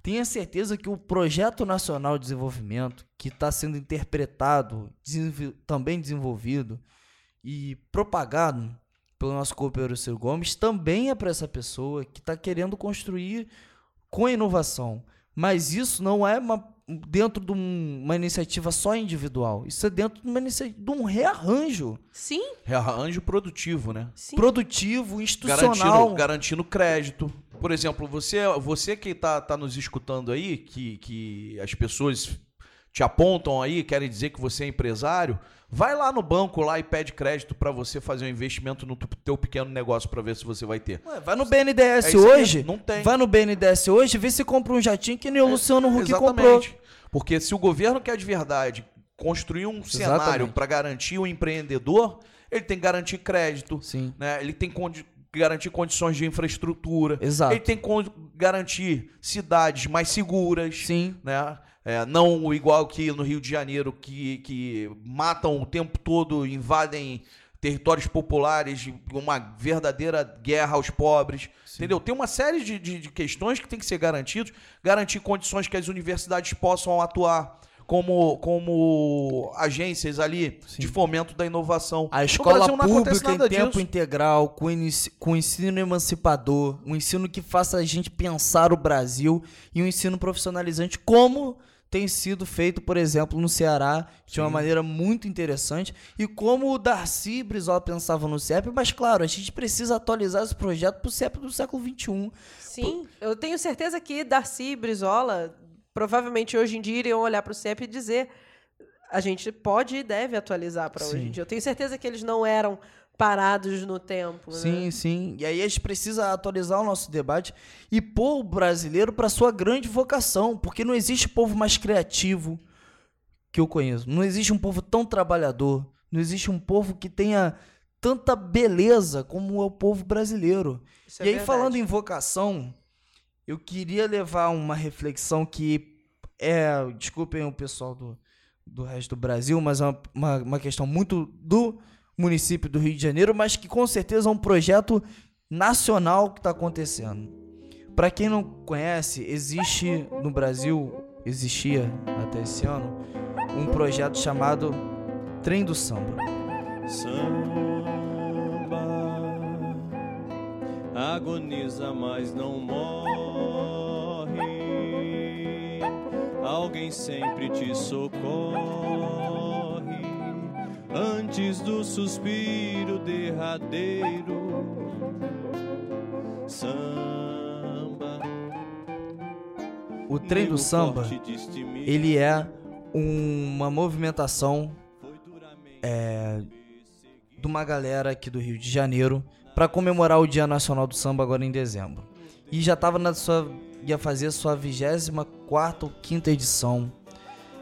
tenha certeza que o Projeto Nacional de Desenvolvimento, que tá sendo interpretado, desenvol... também desenvolvido e propagado... pelo nosso companheiro Ciro Gomes, também é para essa pessoa que está querendo construir com inovação. Mas isso não é uma, dentro de um, uma iniciativa só individual. Isso é dentro de, uma de um rearranjo. Sim. Rearranjo produtivo, né? Sim. Produtivo, institucional. Garantindo, garantindo crédito. Por exemplo, você, você que está tá nos escutando aí, que, que as pessoas... te apontam aí, querem dizer que você é empresário, vai lá no banco lá e pede crédito para você fazer um investimento no teu pequeno negócio para ver se você vai ter. Ué, vai no B N D E S é hoje, não tem. Vai no B N D E S hoje, vê se compra um jatinho que nem o é, Luciano Huck comprou. Porque se o governo quer de verdade construir um exatamente. cenário para garantir o empreendedor, ele tem que garantir crédito, sim, né? Ele tem condi- garantir condições de infraestrutura, exato, ele tem que con- garantir cidades mais seguras, sim, né? É, não igual que no Rio de Janeiro, que, que matam o tempo todo, invadem territórios populares, uma verdadeira guerra aos pobres. Sim. Entendeu? Tem uma série de, de, de questões que tem que ser garantidas, garantir condições que as universidades possam atuar como, como agências ali, sim, de fomento da inovação. A escola pública em tempo disso. integral, com, inici- com ensino emancipador, um ensino que faça a gente pensar o Brasil e um ensino profissionalizante como... tem sido feito, por exemplo, no Ceará, de sim, uma maneira muito interessante, e como o Darcy Brizola pensava no C E P, mas claro, a gente precisa atualizar esse projeto para o C E P do século vinte e um. Sim, P- eu tenho certeza que Darcy Brizola, provavelmente hoje em dia, iriam olhar para o C E P e dizer a gente pode e deve atualizar para hoje em dia. Eu tenho certeza que eles não eram parados no tempo. Sim, né? Sim. E aí a gente precisa atualizar o nosso debate e pôr o brasileiro para sua grande vocação, porque não existe povo mais criativo que eu conheço. Não existe um povo tão trabalhador. Não existe um povo que tenha tanta beleza como é o povo brasileiro. Isso e é aí, verdade. Falando em vocação, eu queria levar uma reflexão que é... Desculpem o pessoal do... do resto do Brasil, mas é uma, uma, uma questão muito do município do Rio de Janeiro, mas que com certeza é um projeto nacional que está acontecendo. Para quem não conhece, existe no Brasil, existia até esse ano, um projeto chamado Trem do Samba. Samba agoniza, mas não morre. Alguém sempre te socorre antes do suspiro derradeiro. Samba. O Trem do Samba, ele é uma movimentação é, de uma galera aqui do Rio de Janeiro para comemorar o Dia Nacional do Samba agora em dezembro. E já estava na sua, ia fazer a sua vigésima quarta ou quinta edição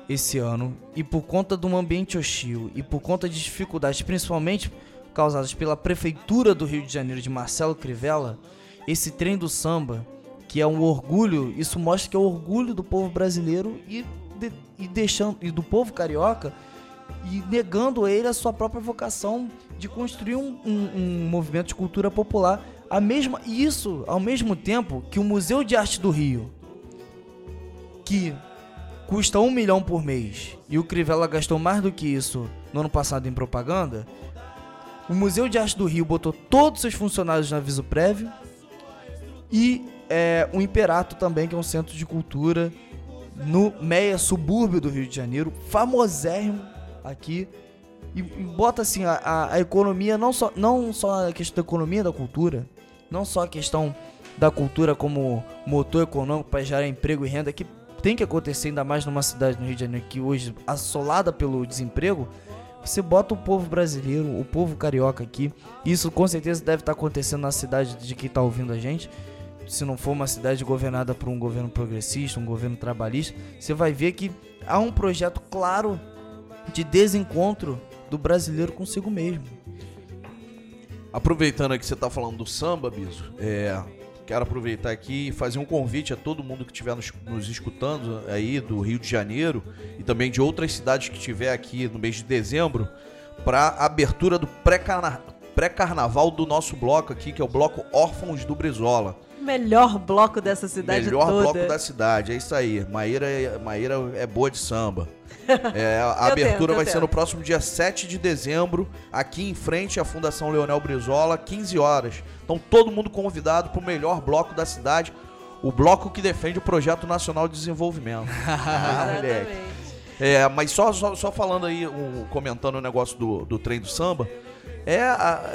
esse ano. E por conta de um ambiente hostil e por conta de dificuldades, principalmente causadas pela Prefeitura do Rio de Janeiro de Marcelo Crivella, esse Trem do Samba, que é um orgulho, isso mostra que é o orgulho do povo brasileiro e, de, e, deixando, e do povo carioca, e negando a ele a sua própria vocação de construir um, um, um movimento de cultura popular. A mesma, isso ao mesmo tempo que o Museu de Arte do Rio, que custa um milhão por mês, e o Crivella gastou mais do que isso no ano passado em propaganda. O Museu de Arte do Rio botou todos os seus funcionários no aviso prévio, e é, o Imperato também, que é um centro de cultura no meia subúrbio do Rio de Janeiro, famosérrimo aqui, e, e bota assim, a, a, a economia, não só, não só a questão da economia da cultura, não só a questão da cultura como motor econômico para gerar emprego e renda, que tem que acontecer ainda mais numa cidade no Rio de Janeiro que hoje assolada pelo desemprego. Você bota o povo brasileiro, o povo carioca aqui. Isso com certeza deve estar acontecendo na cidade de quem está ouvindo a gente. Se não for uma cidade governada por um governo progressista, um governo trabalhista, você vai ver que há um projeto claro de desencontro do brasileiro consigo mesmo. Aproveitando aqui que você está falando do samba, Biso, é, quero aproveitar aqui e fazer um convite a todo mundo que estiver nos, nos escutando aí do Rio de Janeiro e também de outras cidades que estiver aqui no mês de dezembro, para a abertura do pré-carna- pré-carnaval do nosso bloco aqui, que é o bloco Órfãos do Brizola. Melhor bloco dessa cidade Melhor toda. Melhor bloco da cidade, é isso aí. Maíra, Maíra é boa de samba. É, a abertura tento, vai ser no próximo dia sete de dezembro, aqui em frente à Fundação Leonel Brizola, quinze horas. Então todo mundo convidado para o melhor bloco da cidade, o bloco que defende o Projeto Nacional de Desenvolvimento. Ah, exatamente. É, mas só, só, só falando aí, um, comentando o negócio do, do Trem do Samba, é a,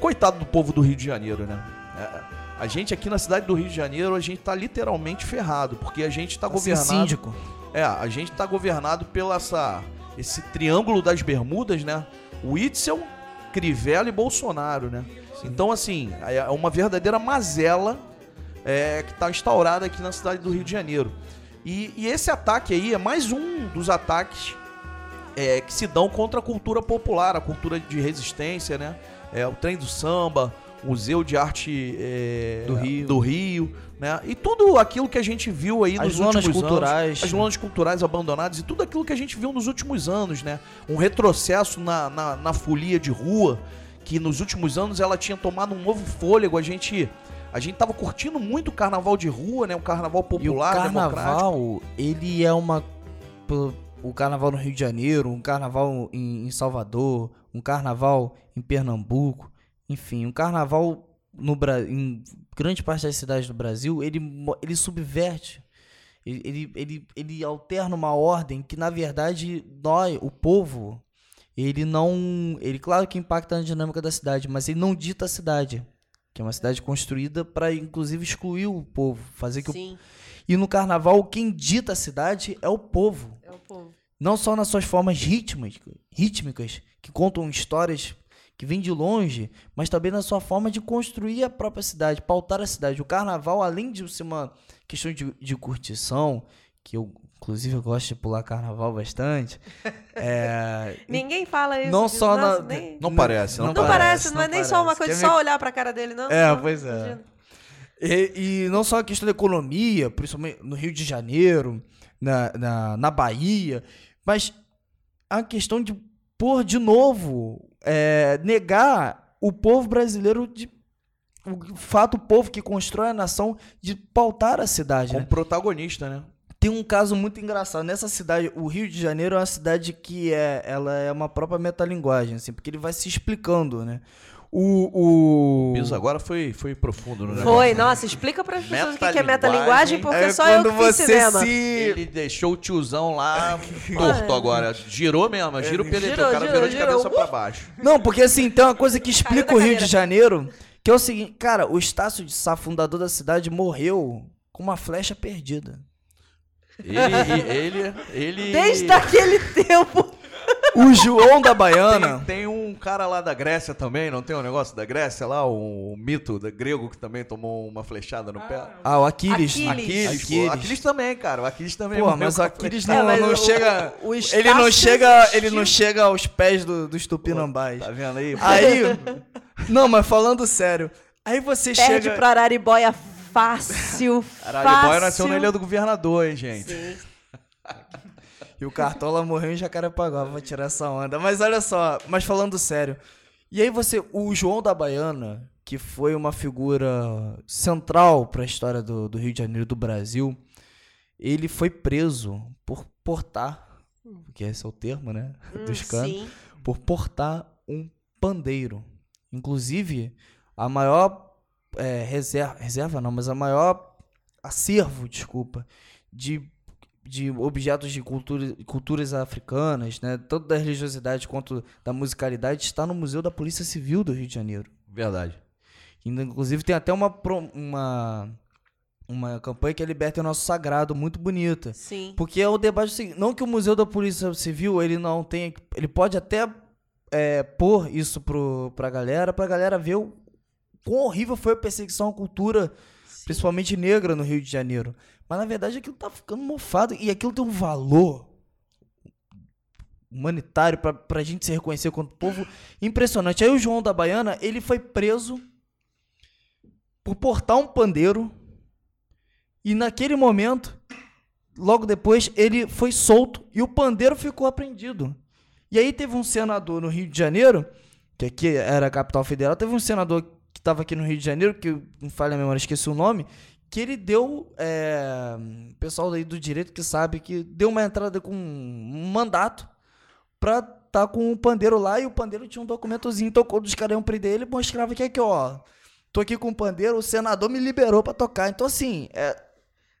coitado do povo do Rio de Janeiro, né? É, a gente aqui na cidade do Rio de Janeiro, a gente tá literalmente ferrado, porque a gente tá, tá governado... síndico. É, a gente tá governado pela essa, esse triângulo das Bermudas, né? O Itzel, Crivella e Bolsonaro, né? Sim. Então, assim, é uma verdadeira mazela é, que tá instaurada aqui na cidade do Rio de Janeiro. E, e esse ataque aí é mais um dos ataques é, que se dão contra a cultura popular, a cultura de resistência, né? É, o Trem do Samba... Museu de Arte é, do Rio, do Rio, né? E tudo aquilo que a gente viu aí nos últimos anos, as lonas culturais abandonadas e tudo aquilo que a gente viu nos últimos anos, né? Um retrocesso na, na, na folia de rua, que nos últimos anos ela tinha tomado um novo fôlego. A gente, a gente tava curtindo muito o carnaval de rua, né? O carnaval popular, democrático. O carnaval, ele é uma... O carnaval no Rio de Janeiro, um carnaval em Salvador, um carnaval em Pernambuco. Enfim, o carnaval no, em grande parte das cidades do Brasil, ele, ele subverte, ele, ele, ele, ele alterna uma ordem que, na verdade, nós, o povo, ele não... Ele, claro que impacta na dinâmica da cidade, mas ele não dita a cidade, que é uma cidade construída para, inclusive, excluir o povo. Fazer que Sim. O, e no carnaval, quem dita a cidade é o povo. É o povo. Não só nas suas formas rítmicas, rítmicas que contam histórias... que vem de longe, mas também na sua forma de construir a própria cidade, pautar a cidade. O carnaval, além de ser uma questão de, de curtição, que eu, inclusive, eu gosto de pular carnaval bastante. É, Ninguém fala isso. Não, diz, só na, nem... não parece. Não, não parece, parece, não, não é nem parece. Só uma coisa de só olhar para a cara dele, não. É, não, pois é. E, e não só a questão da economia, principalmente no Rio de Janeiro, na, na, na Bahia, mas... a questão de, por de novo, é, negar o povo brasileiro de... O fato, o povo que constrói a nação, de pautar a cidade. Como, né, protagonista, né? Tem um caso muito engraçado. Nessa cidade, o Rio de Janeiro é uma cidade que é, ela é uma própria metalinguagem, assim, porque ele vai se explicando, né? O, o... Isso agora foi, foi profundo, não é? Foi, nossa, explica para as pessoas o que é metalinguagem, porque é só eu que fiz cinema. Se... Ele deixou o tiozão lá torto agora. Girou mesmo, giro P D T, o cara girou, virou de cabeça uh! para baixo. Não, porque assim, tem uma coisa que explica o Rio de Janeiro, que é o seguinte, cara, o Estácio de Sá, fundador da cidade, morreu com uma flecha perdida. Ele, ele, ele... Desde aquele tempo... O João da Baiana... Tem, tem um cara lá da Grécia também, não tem um negócio da Grécia lá? O um mito da grego que também tomou uma flechada no ah, pé? Ah, o Aquiles. Aquiles. Aquiles. Aquiles. Pô, Aquiles também, cara. O Aquiles também. Pô, mas o Aquiles não, é, mas não o, chega... O ele, não chega ele não chega aos pés do, dos tupinambás. Pô, tá vendo aí? Pô. Aí... Não, mas falando sério. Aí você Perde chega... Perde pra Araribóia fácil, fácil. Araribóia nasceu na Ilha do Governador, hein, gente? Sim. E o Cartola morreu em Jacarepaguá pra tirar essa onda. Mas olha só, mas falando sério. E aí você, o João da Baiana, que foi uma figura central para a história do, do Rio de Janeiro, do Brasil, ele foi preso por portar, que esse é o termo, né? Hum, dos canos, sim. Por portar um pandeiro. Inclusive, a maior é, reserva, reserva não, mas a maior acervo, desculpa, de... de objetos de cultura, culturas africanas, né? Tanto da religiosidade quanto da musicalidade, está no Museu da Polícia Civil do Rio de Janeiro. Verdade. Inclusive tem até uma, uma, uma campanha que é Liberta o Nosso Sagrado, muito bonita. Sim. Porque é o debate seguinte, não que o Museu da Polícia Civil ele não tenha, ele pode até é, pôr isso pro, pra galera, pra galera ver o quão horrível foi a perseguição à cultura, sim, principalmente negra no Rio de Janeiro. Mas, na verdade, aquilo tá ficando mofado. E aquilo tem um valor humanitário pra, pra gente se reconhecer quanto povo impressionante. Aí o João da Baiana, ele foi preso por portar um pandeiro. E naquele momento, logo depois, ele foi solto e o pandeiro ficou apreendido. E aí teve um senador no Rio de Janeiro, que aqui era a capital federal, teve um senador que estava aqui no Rio de Janeiro, que não falha a memória, esqueci o nome, que ele deu, é, pessoal daí do direito que sabe, que deu uma entrada com um mandato pra tá com o pandeiro lá, e o pandeiro tinha um documentozinho, então quando os caras iam prender ele, mostrava que aqui, ó, tô aqui com o pandeiro, o senador me liberou pra tocar, então assim... É,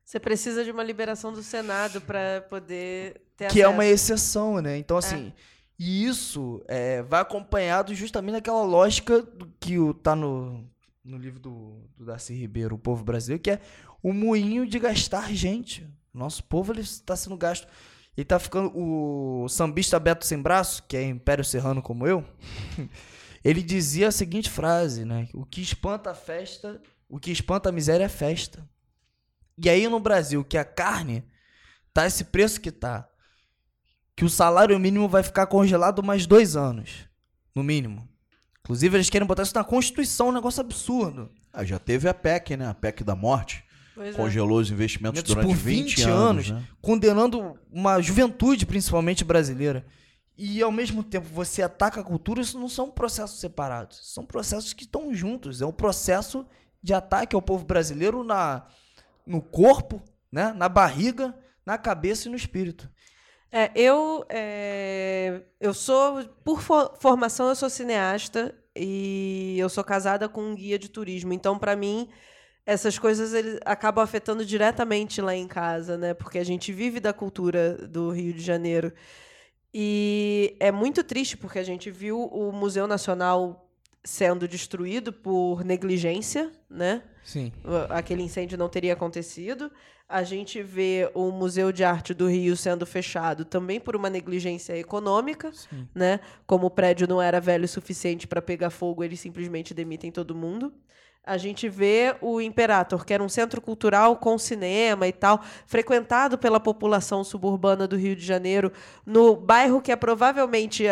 você precisa de uma liberação do Senado pra poder ter acesso. Que é uma exceção, né? Então assim, é. E isso é, vai acompanhado justamente daquela lógica do que o, tá no... no livro do, do Darcy Ribeiro, O Povo Brasileiro, que é o moinho de gastar gente. Nosso povo está sendo gasto. Ele está ficando... O sambista Beto Sem Braço, que é império serrano como eu, ele dizia a seguinte frase, né? O que espanta a festa, o que espanta a miséria é festa. E aí no Brasil, que a carne tá esse preço que tá, que o salário mínimo vai ficar congelado mais dois anos, no mínimo. Inclusive, eles querem botar isso na Constituição, um negócio absurdo. Ah, já teve a P E C, né? A P E C da morte. Pois congelou é. Os investimentos Metos durante vinte anos, né? Condenando uma juventude, principalmente brasileira. E, ao mesmo tempo, você ataca a cultura, isso não são processos separados. São processos que estão juntos. É um processo de ataque ao povo brasileiro na, no corpo, né? Na barriga, na cabeça e no espírito. É, eu, é, eu sou, por for, formação, eu sou cineasta e eu sou casada com um guia de turismo. Então, para mim, essas coisas eles acabam afetando diretamente lá em casa, né? Porque a gente vive da cultura do Rio de Janeiro. E é muito triste, porque a gente viu o Museu Nacional sendo destruído por negligência, né? Sim. Aquele incêndio não teria acontecido. A gente vê o Museu de Arte do Rio sendo fechado também por uma negligência econômica, sim, né? Como o prédio não era velho o suficiente para pegar fogo, eles simplesmente demitem todo mundo. A gente vê o Imperator, que era um centro cultural com cinema e tal, frequentado pela população suburbana do Rio de Janeiro, no bairro que é provavelmente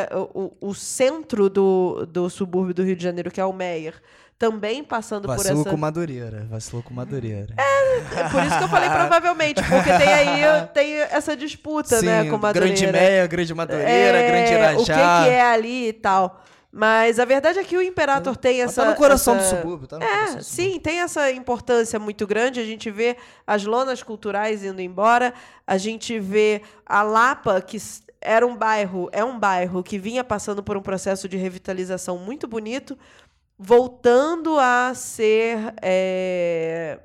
o, o centro do, do subúrbio do Rio de Janeiro, que é o Almeida, também passando vacilou por essa... Vacilou com Madureira, vacilou com Madureira. É, é, por isso que eu falei provavelmente, porque tem aí tem essa disputa, sim, né, com Madureira. Grande Meia, Grande Madureira, é, Grande Irajá. O que, que é ali e tal. Mas a verdade é que o Imperator é, tem essa... Tá no coração essa... do subúrbio. Tá no é, do sim, subúrbio. Tem essa importância muito grande. A gente vê as lonas culturais indo embora, a gente vê a Lapa, que... Era um bairro, é um bairro que vinha passando por um processo de revitalização muito bonito, voltando a ser é,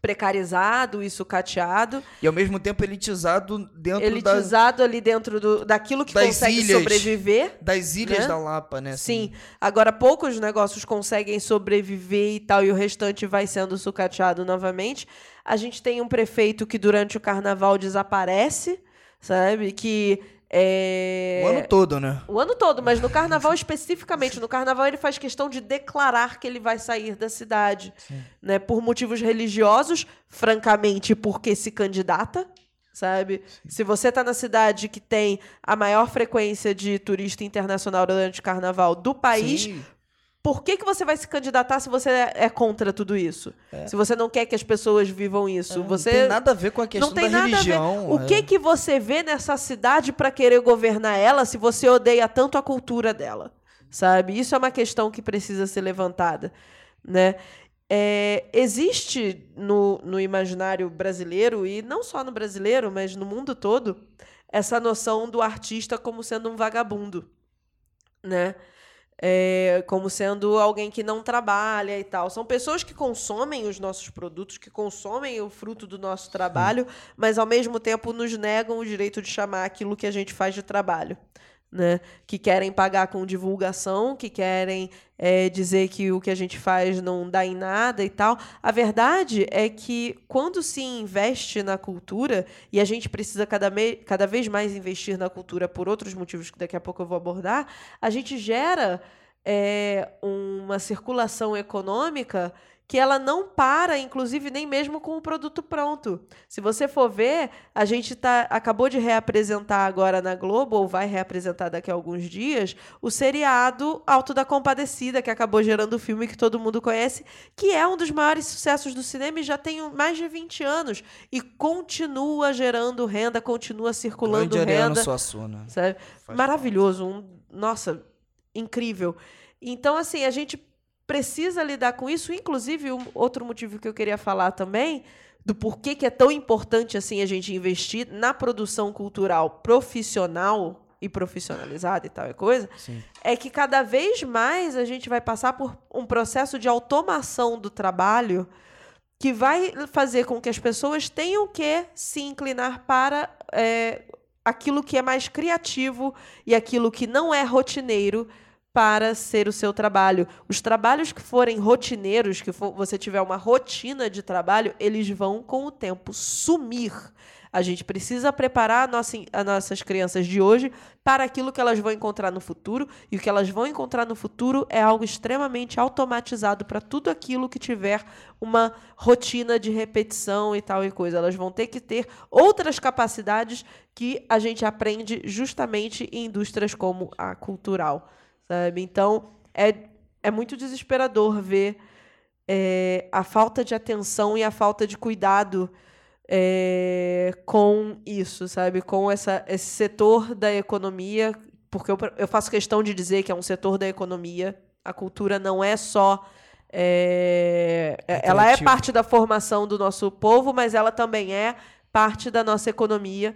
precarizado e sucateado. E, ao mesmo tempo, elitizado dentro Elitizado da, ali dentro do, daquilo que consegue ilhas, sobreviver. Das ilhas, né? Da Lapa, né? Assim. Sim. Agora, poucos negócios conseguem sobreviver e tal, e o restante vai sendo sucateado novamente. A gente tem um prefeito que, durante o carnaval, desaparece... Sabe? Que é... O ano todo, né? O ano todo, mas no carnaval especificamente. No carnaval ele faz questão de declarar que ele vai sair da cidade. Né? Por motivos religiosos, francamente, porque se candidata, sabe? Sim. Se você está na cidade que tem a maior frequência de turista internacional durante o carnaval do país... Sim. Por que, que você vai se candidatar se você é contra tudo isso? É. Se você não quer que as pessoas vivam isso? É, você... Não tem nada a ver com a questão não tem da nada religião. A ver. O é. que, que você vê nessa cidade para querer governar ela se você odeia tanto a cultura dela? Sabe? Isso é uma questão que precisa ser levantada. Né? É, existe no, no imaginário brasileiro, e não só no brasileiro, mas no mundo todo, essa noção do artista como sendo um vagabundo. Né? É, como sendo alguém que não trabalha e tal. São pessoas que consomem os nossos produtos, que consomem o fruto do nosso trabalho, mas, ao mesmo tempo, nos negam o direito de chamar aquilo que a gente faz de trabalho. Né? Que querem pagar com divulgação, que querem é, dizer que o que a gente faz não dá em nada e tal. A verdade é que, quando se investe na cultura, e a gente precisa cada, me- cada vez mais investir na cultura por outros motivos que daqui a pouco eu vou abordar, a gente gera é, uma circulação econômica que ela não para, inclusive, nem mesmo com o produto pronto. Se você for ver, a gente tá, acabou de reapresentar agora na Globo, ou vai reapresentar daqui a alguns dias, o seriado Auto da Compadecida, que acabou gerando o filme que todo mundo conhece, que é um dos maiores sucessos do cinema e já tem mais de vinte anos, e continua gerando renda, continua circulando grande renda. Ariano Suassuna. Sabe? Maravilhoso. Um, nossa, incrível. Então, assim, a gente... precisa lidar com isso, inclusive um outro motivo que eu queria falar também do porquê que é tão importante assim a gente investir na produção cultural profissional e profissionalizada e tal e coisa, sim, é que cada vez mais a gente vai passar por um processo de automação do trabalho que vai fazer com que as pessoas tenham que se inclinar para é, aquilo que é mais criativo e aquilo que não é rotineiro para ser o seu trabalho. Os trabalhos que forem rotineiros, que for, você tiver uma rotina de trabalho, eles vão, com o tempo, sumir. A gente precisa preparar a nossa, as nossas crianças de hoje para aquilo que elas vão encontrar no futuro, e o que elas vão encontrar no futuro é algo extremamente automatizado para tudo aquilo que tiver uma rotina de repetição e tal e coisa. Elas vão ter que ter outras capacidades que a gente aprende justamente em indústrias como a cultural. Então, é, é muito desesperador ver é, a falta de atenção e a falta de cuidado é, com isso, sabe? Com essa, esse setor da economia, porque eu, eu faço questão de dizer que é um setor da economia. A cultura não é só... É, ela é parte da formação do nosso povo, mas ela também é parte da nossa economia,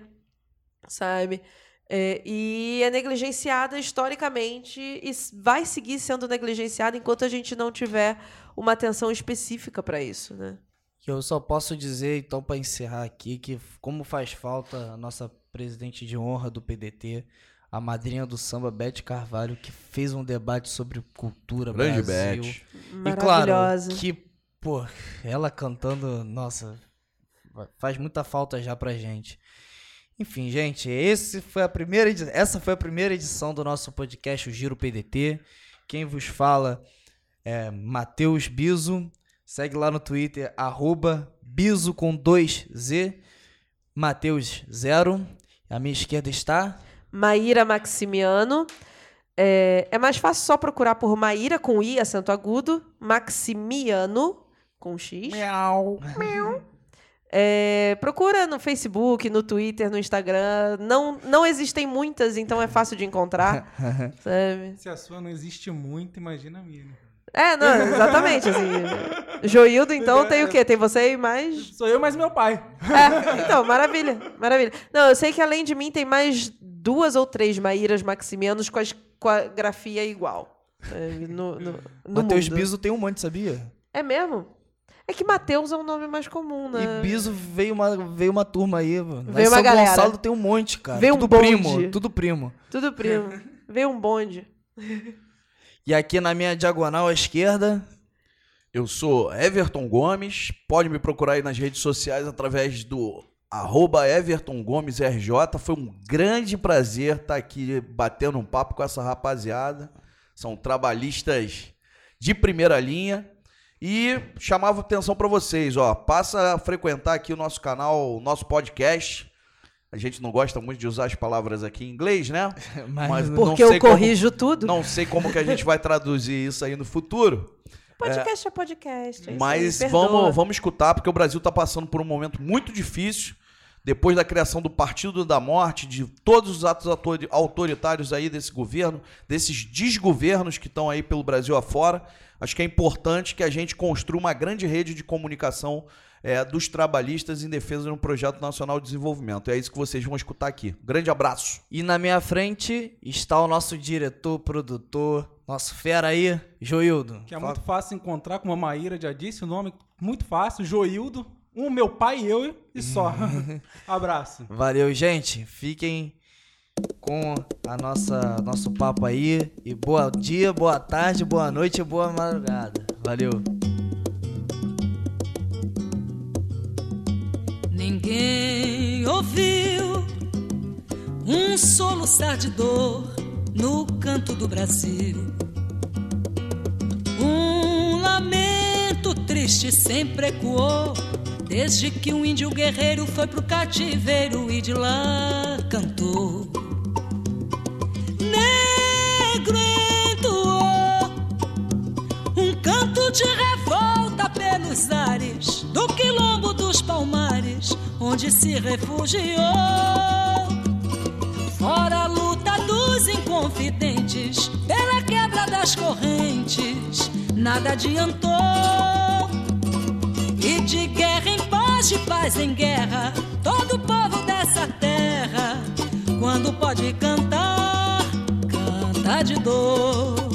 sabe? É, e é negligenciada historicamente e vai seguir sendo negligenciada enquanto a gente não tiver uma atenção específica para isso, né? Eu só posso dizer, então, para encerrar aqui, que como faz falta a nossa presidente de honra do P D T, a madrinha do samba, Beth Carvalho, que fez um debate sobre cultura, grande Brasil. Beth. E claro, que pô, ela cantando, nossa, faz muita falta já pra gente. Enfim, gente, esse foi a primeira edi- essa foi a primeira edição do nosso podcast, o Giro P D T. Quem vos fala é Matheus Biso. Segue lá no Twitter, arroba Biso com dois Z, Matheus zero. À minha esquerda está... Maíra Maximiano. É, é mais fácil só procurar por Maíra, com I, acento agudo, Maximiano, com X. Miau. Miau. É, procura no Facebook, no Twitter, no Instagram. Não, não existem muitas, então é fácil de encontrar. Sabe? Se a sua não existe muito, imagina a minha. É, não, exatamente. Assim. Joildo, então, tem o quê? Tem você e mais... Sou eu mais meu pai. É, então, maravilha, maravilha. Não, eu sei que além de mim tem mais duas ou três Maíras Maximianos com a, com a grafia igual. No, no, no Matheus Biso tem um monte, sabia? É mesmo? É que Matheus é um nome mais comum, né? E Biso veio uma, veio uma turma aí. Veio uma galera. São Gonçalo tem um monte, cara. Veio tudo um bonde. Primo, tudo primo. Tudo primo. Veio um bonde. E aqui na minha diagonal à esquerda, eu sou Everton Gomes. Pode me procurar aí nas redes sociais através do arroba Everton Gomes R J. Foi um grande prazer estar aqui batendo um papo com essa rapaziada. São trabalhistas de primeira linha. E chamava atenção para vocês, ó, passa a frequentar aqui o nosso canal, o nosso podcast. A gente não gosta muito de usar as palavras aqui em inglês, né? Mas, Mas porque eu corrijo como, tudo. Não sei como que a gente vai traduzir isso aí no futuro. Podcast é, é podcast. É mas vamos, vamos escutar, porque o Brasil está passando por um momento muito difícil. Depois da criação do Partido da Morte, de todos os atos autoritários aí desse governo, desses desgovernos que estão aí pelo Brasil afora, acho que é importante que a gente construa uma grande rede de comunicação É, dos trabalhistas em defesa de um projeto nacional de desenvolvimento. É isso que vocês vão escutar aqui. Grande abraço. E na minha frente está o nosso diretor, produtor, nosso fera aí, Joildo. Que é Fala. Muito fácil encontrar, como a Maíra já disse, o nome muito fácil, Joildo. Um, meu pai e eu e só. Abraço. Valeu, gente. Fiquem com a nossa, nosso papo aí. E bom dia, boa tarde, boa noite e boa madrugada. Valeu. Ninguém ouviu um soluçar de dor no canto do Brasil. Um lamento triste sempre ecoou, desde que um índio guerreiro foi pro cativeiro e de lá cantou. Negro entoou um canto de revolta pelos ares do quilombo dos palmares, onde se refugiou. Fora a luta dos inconfidentes, pela quebra das correntes, nada adiantou. E de guerra em paz, de paz em guerra, todo o povo dessa terra, quando pode cantar, canta de dor.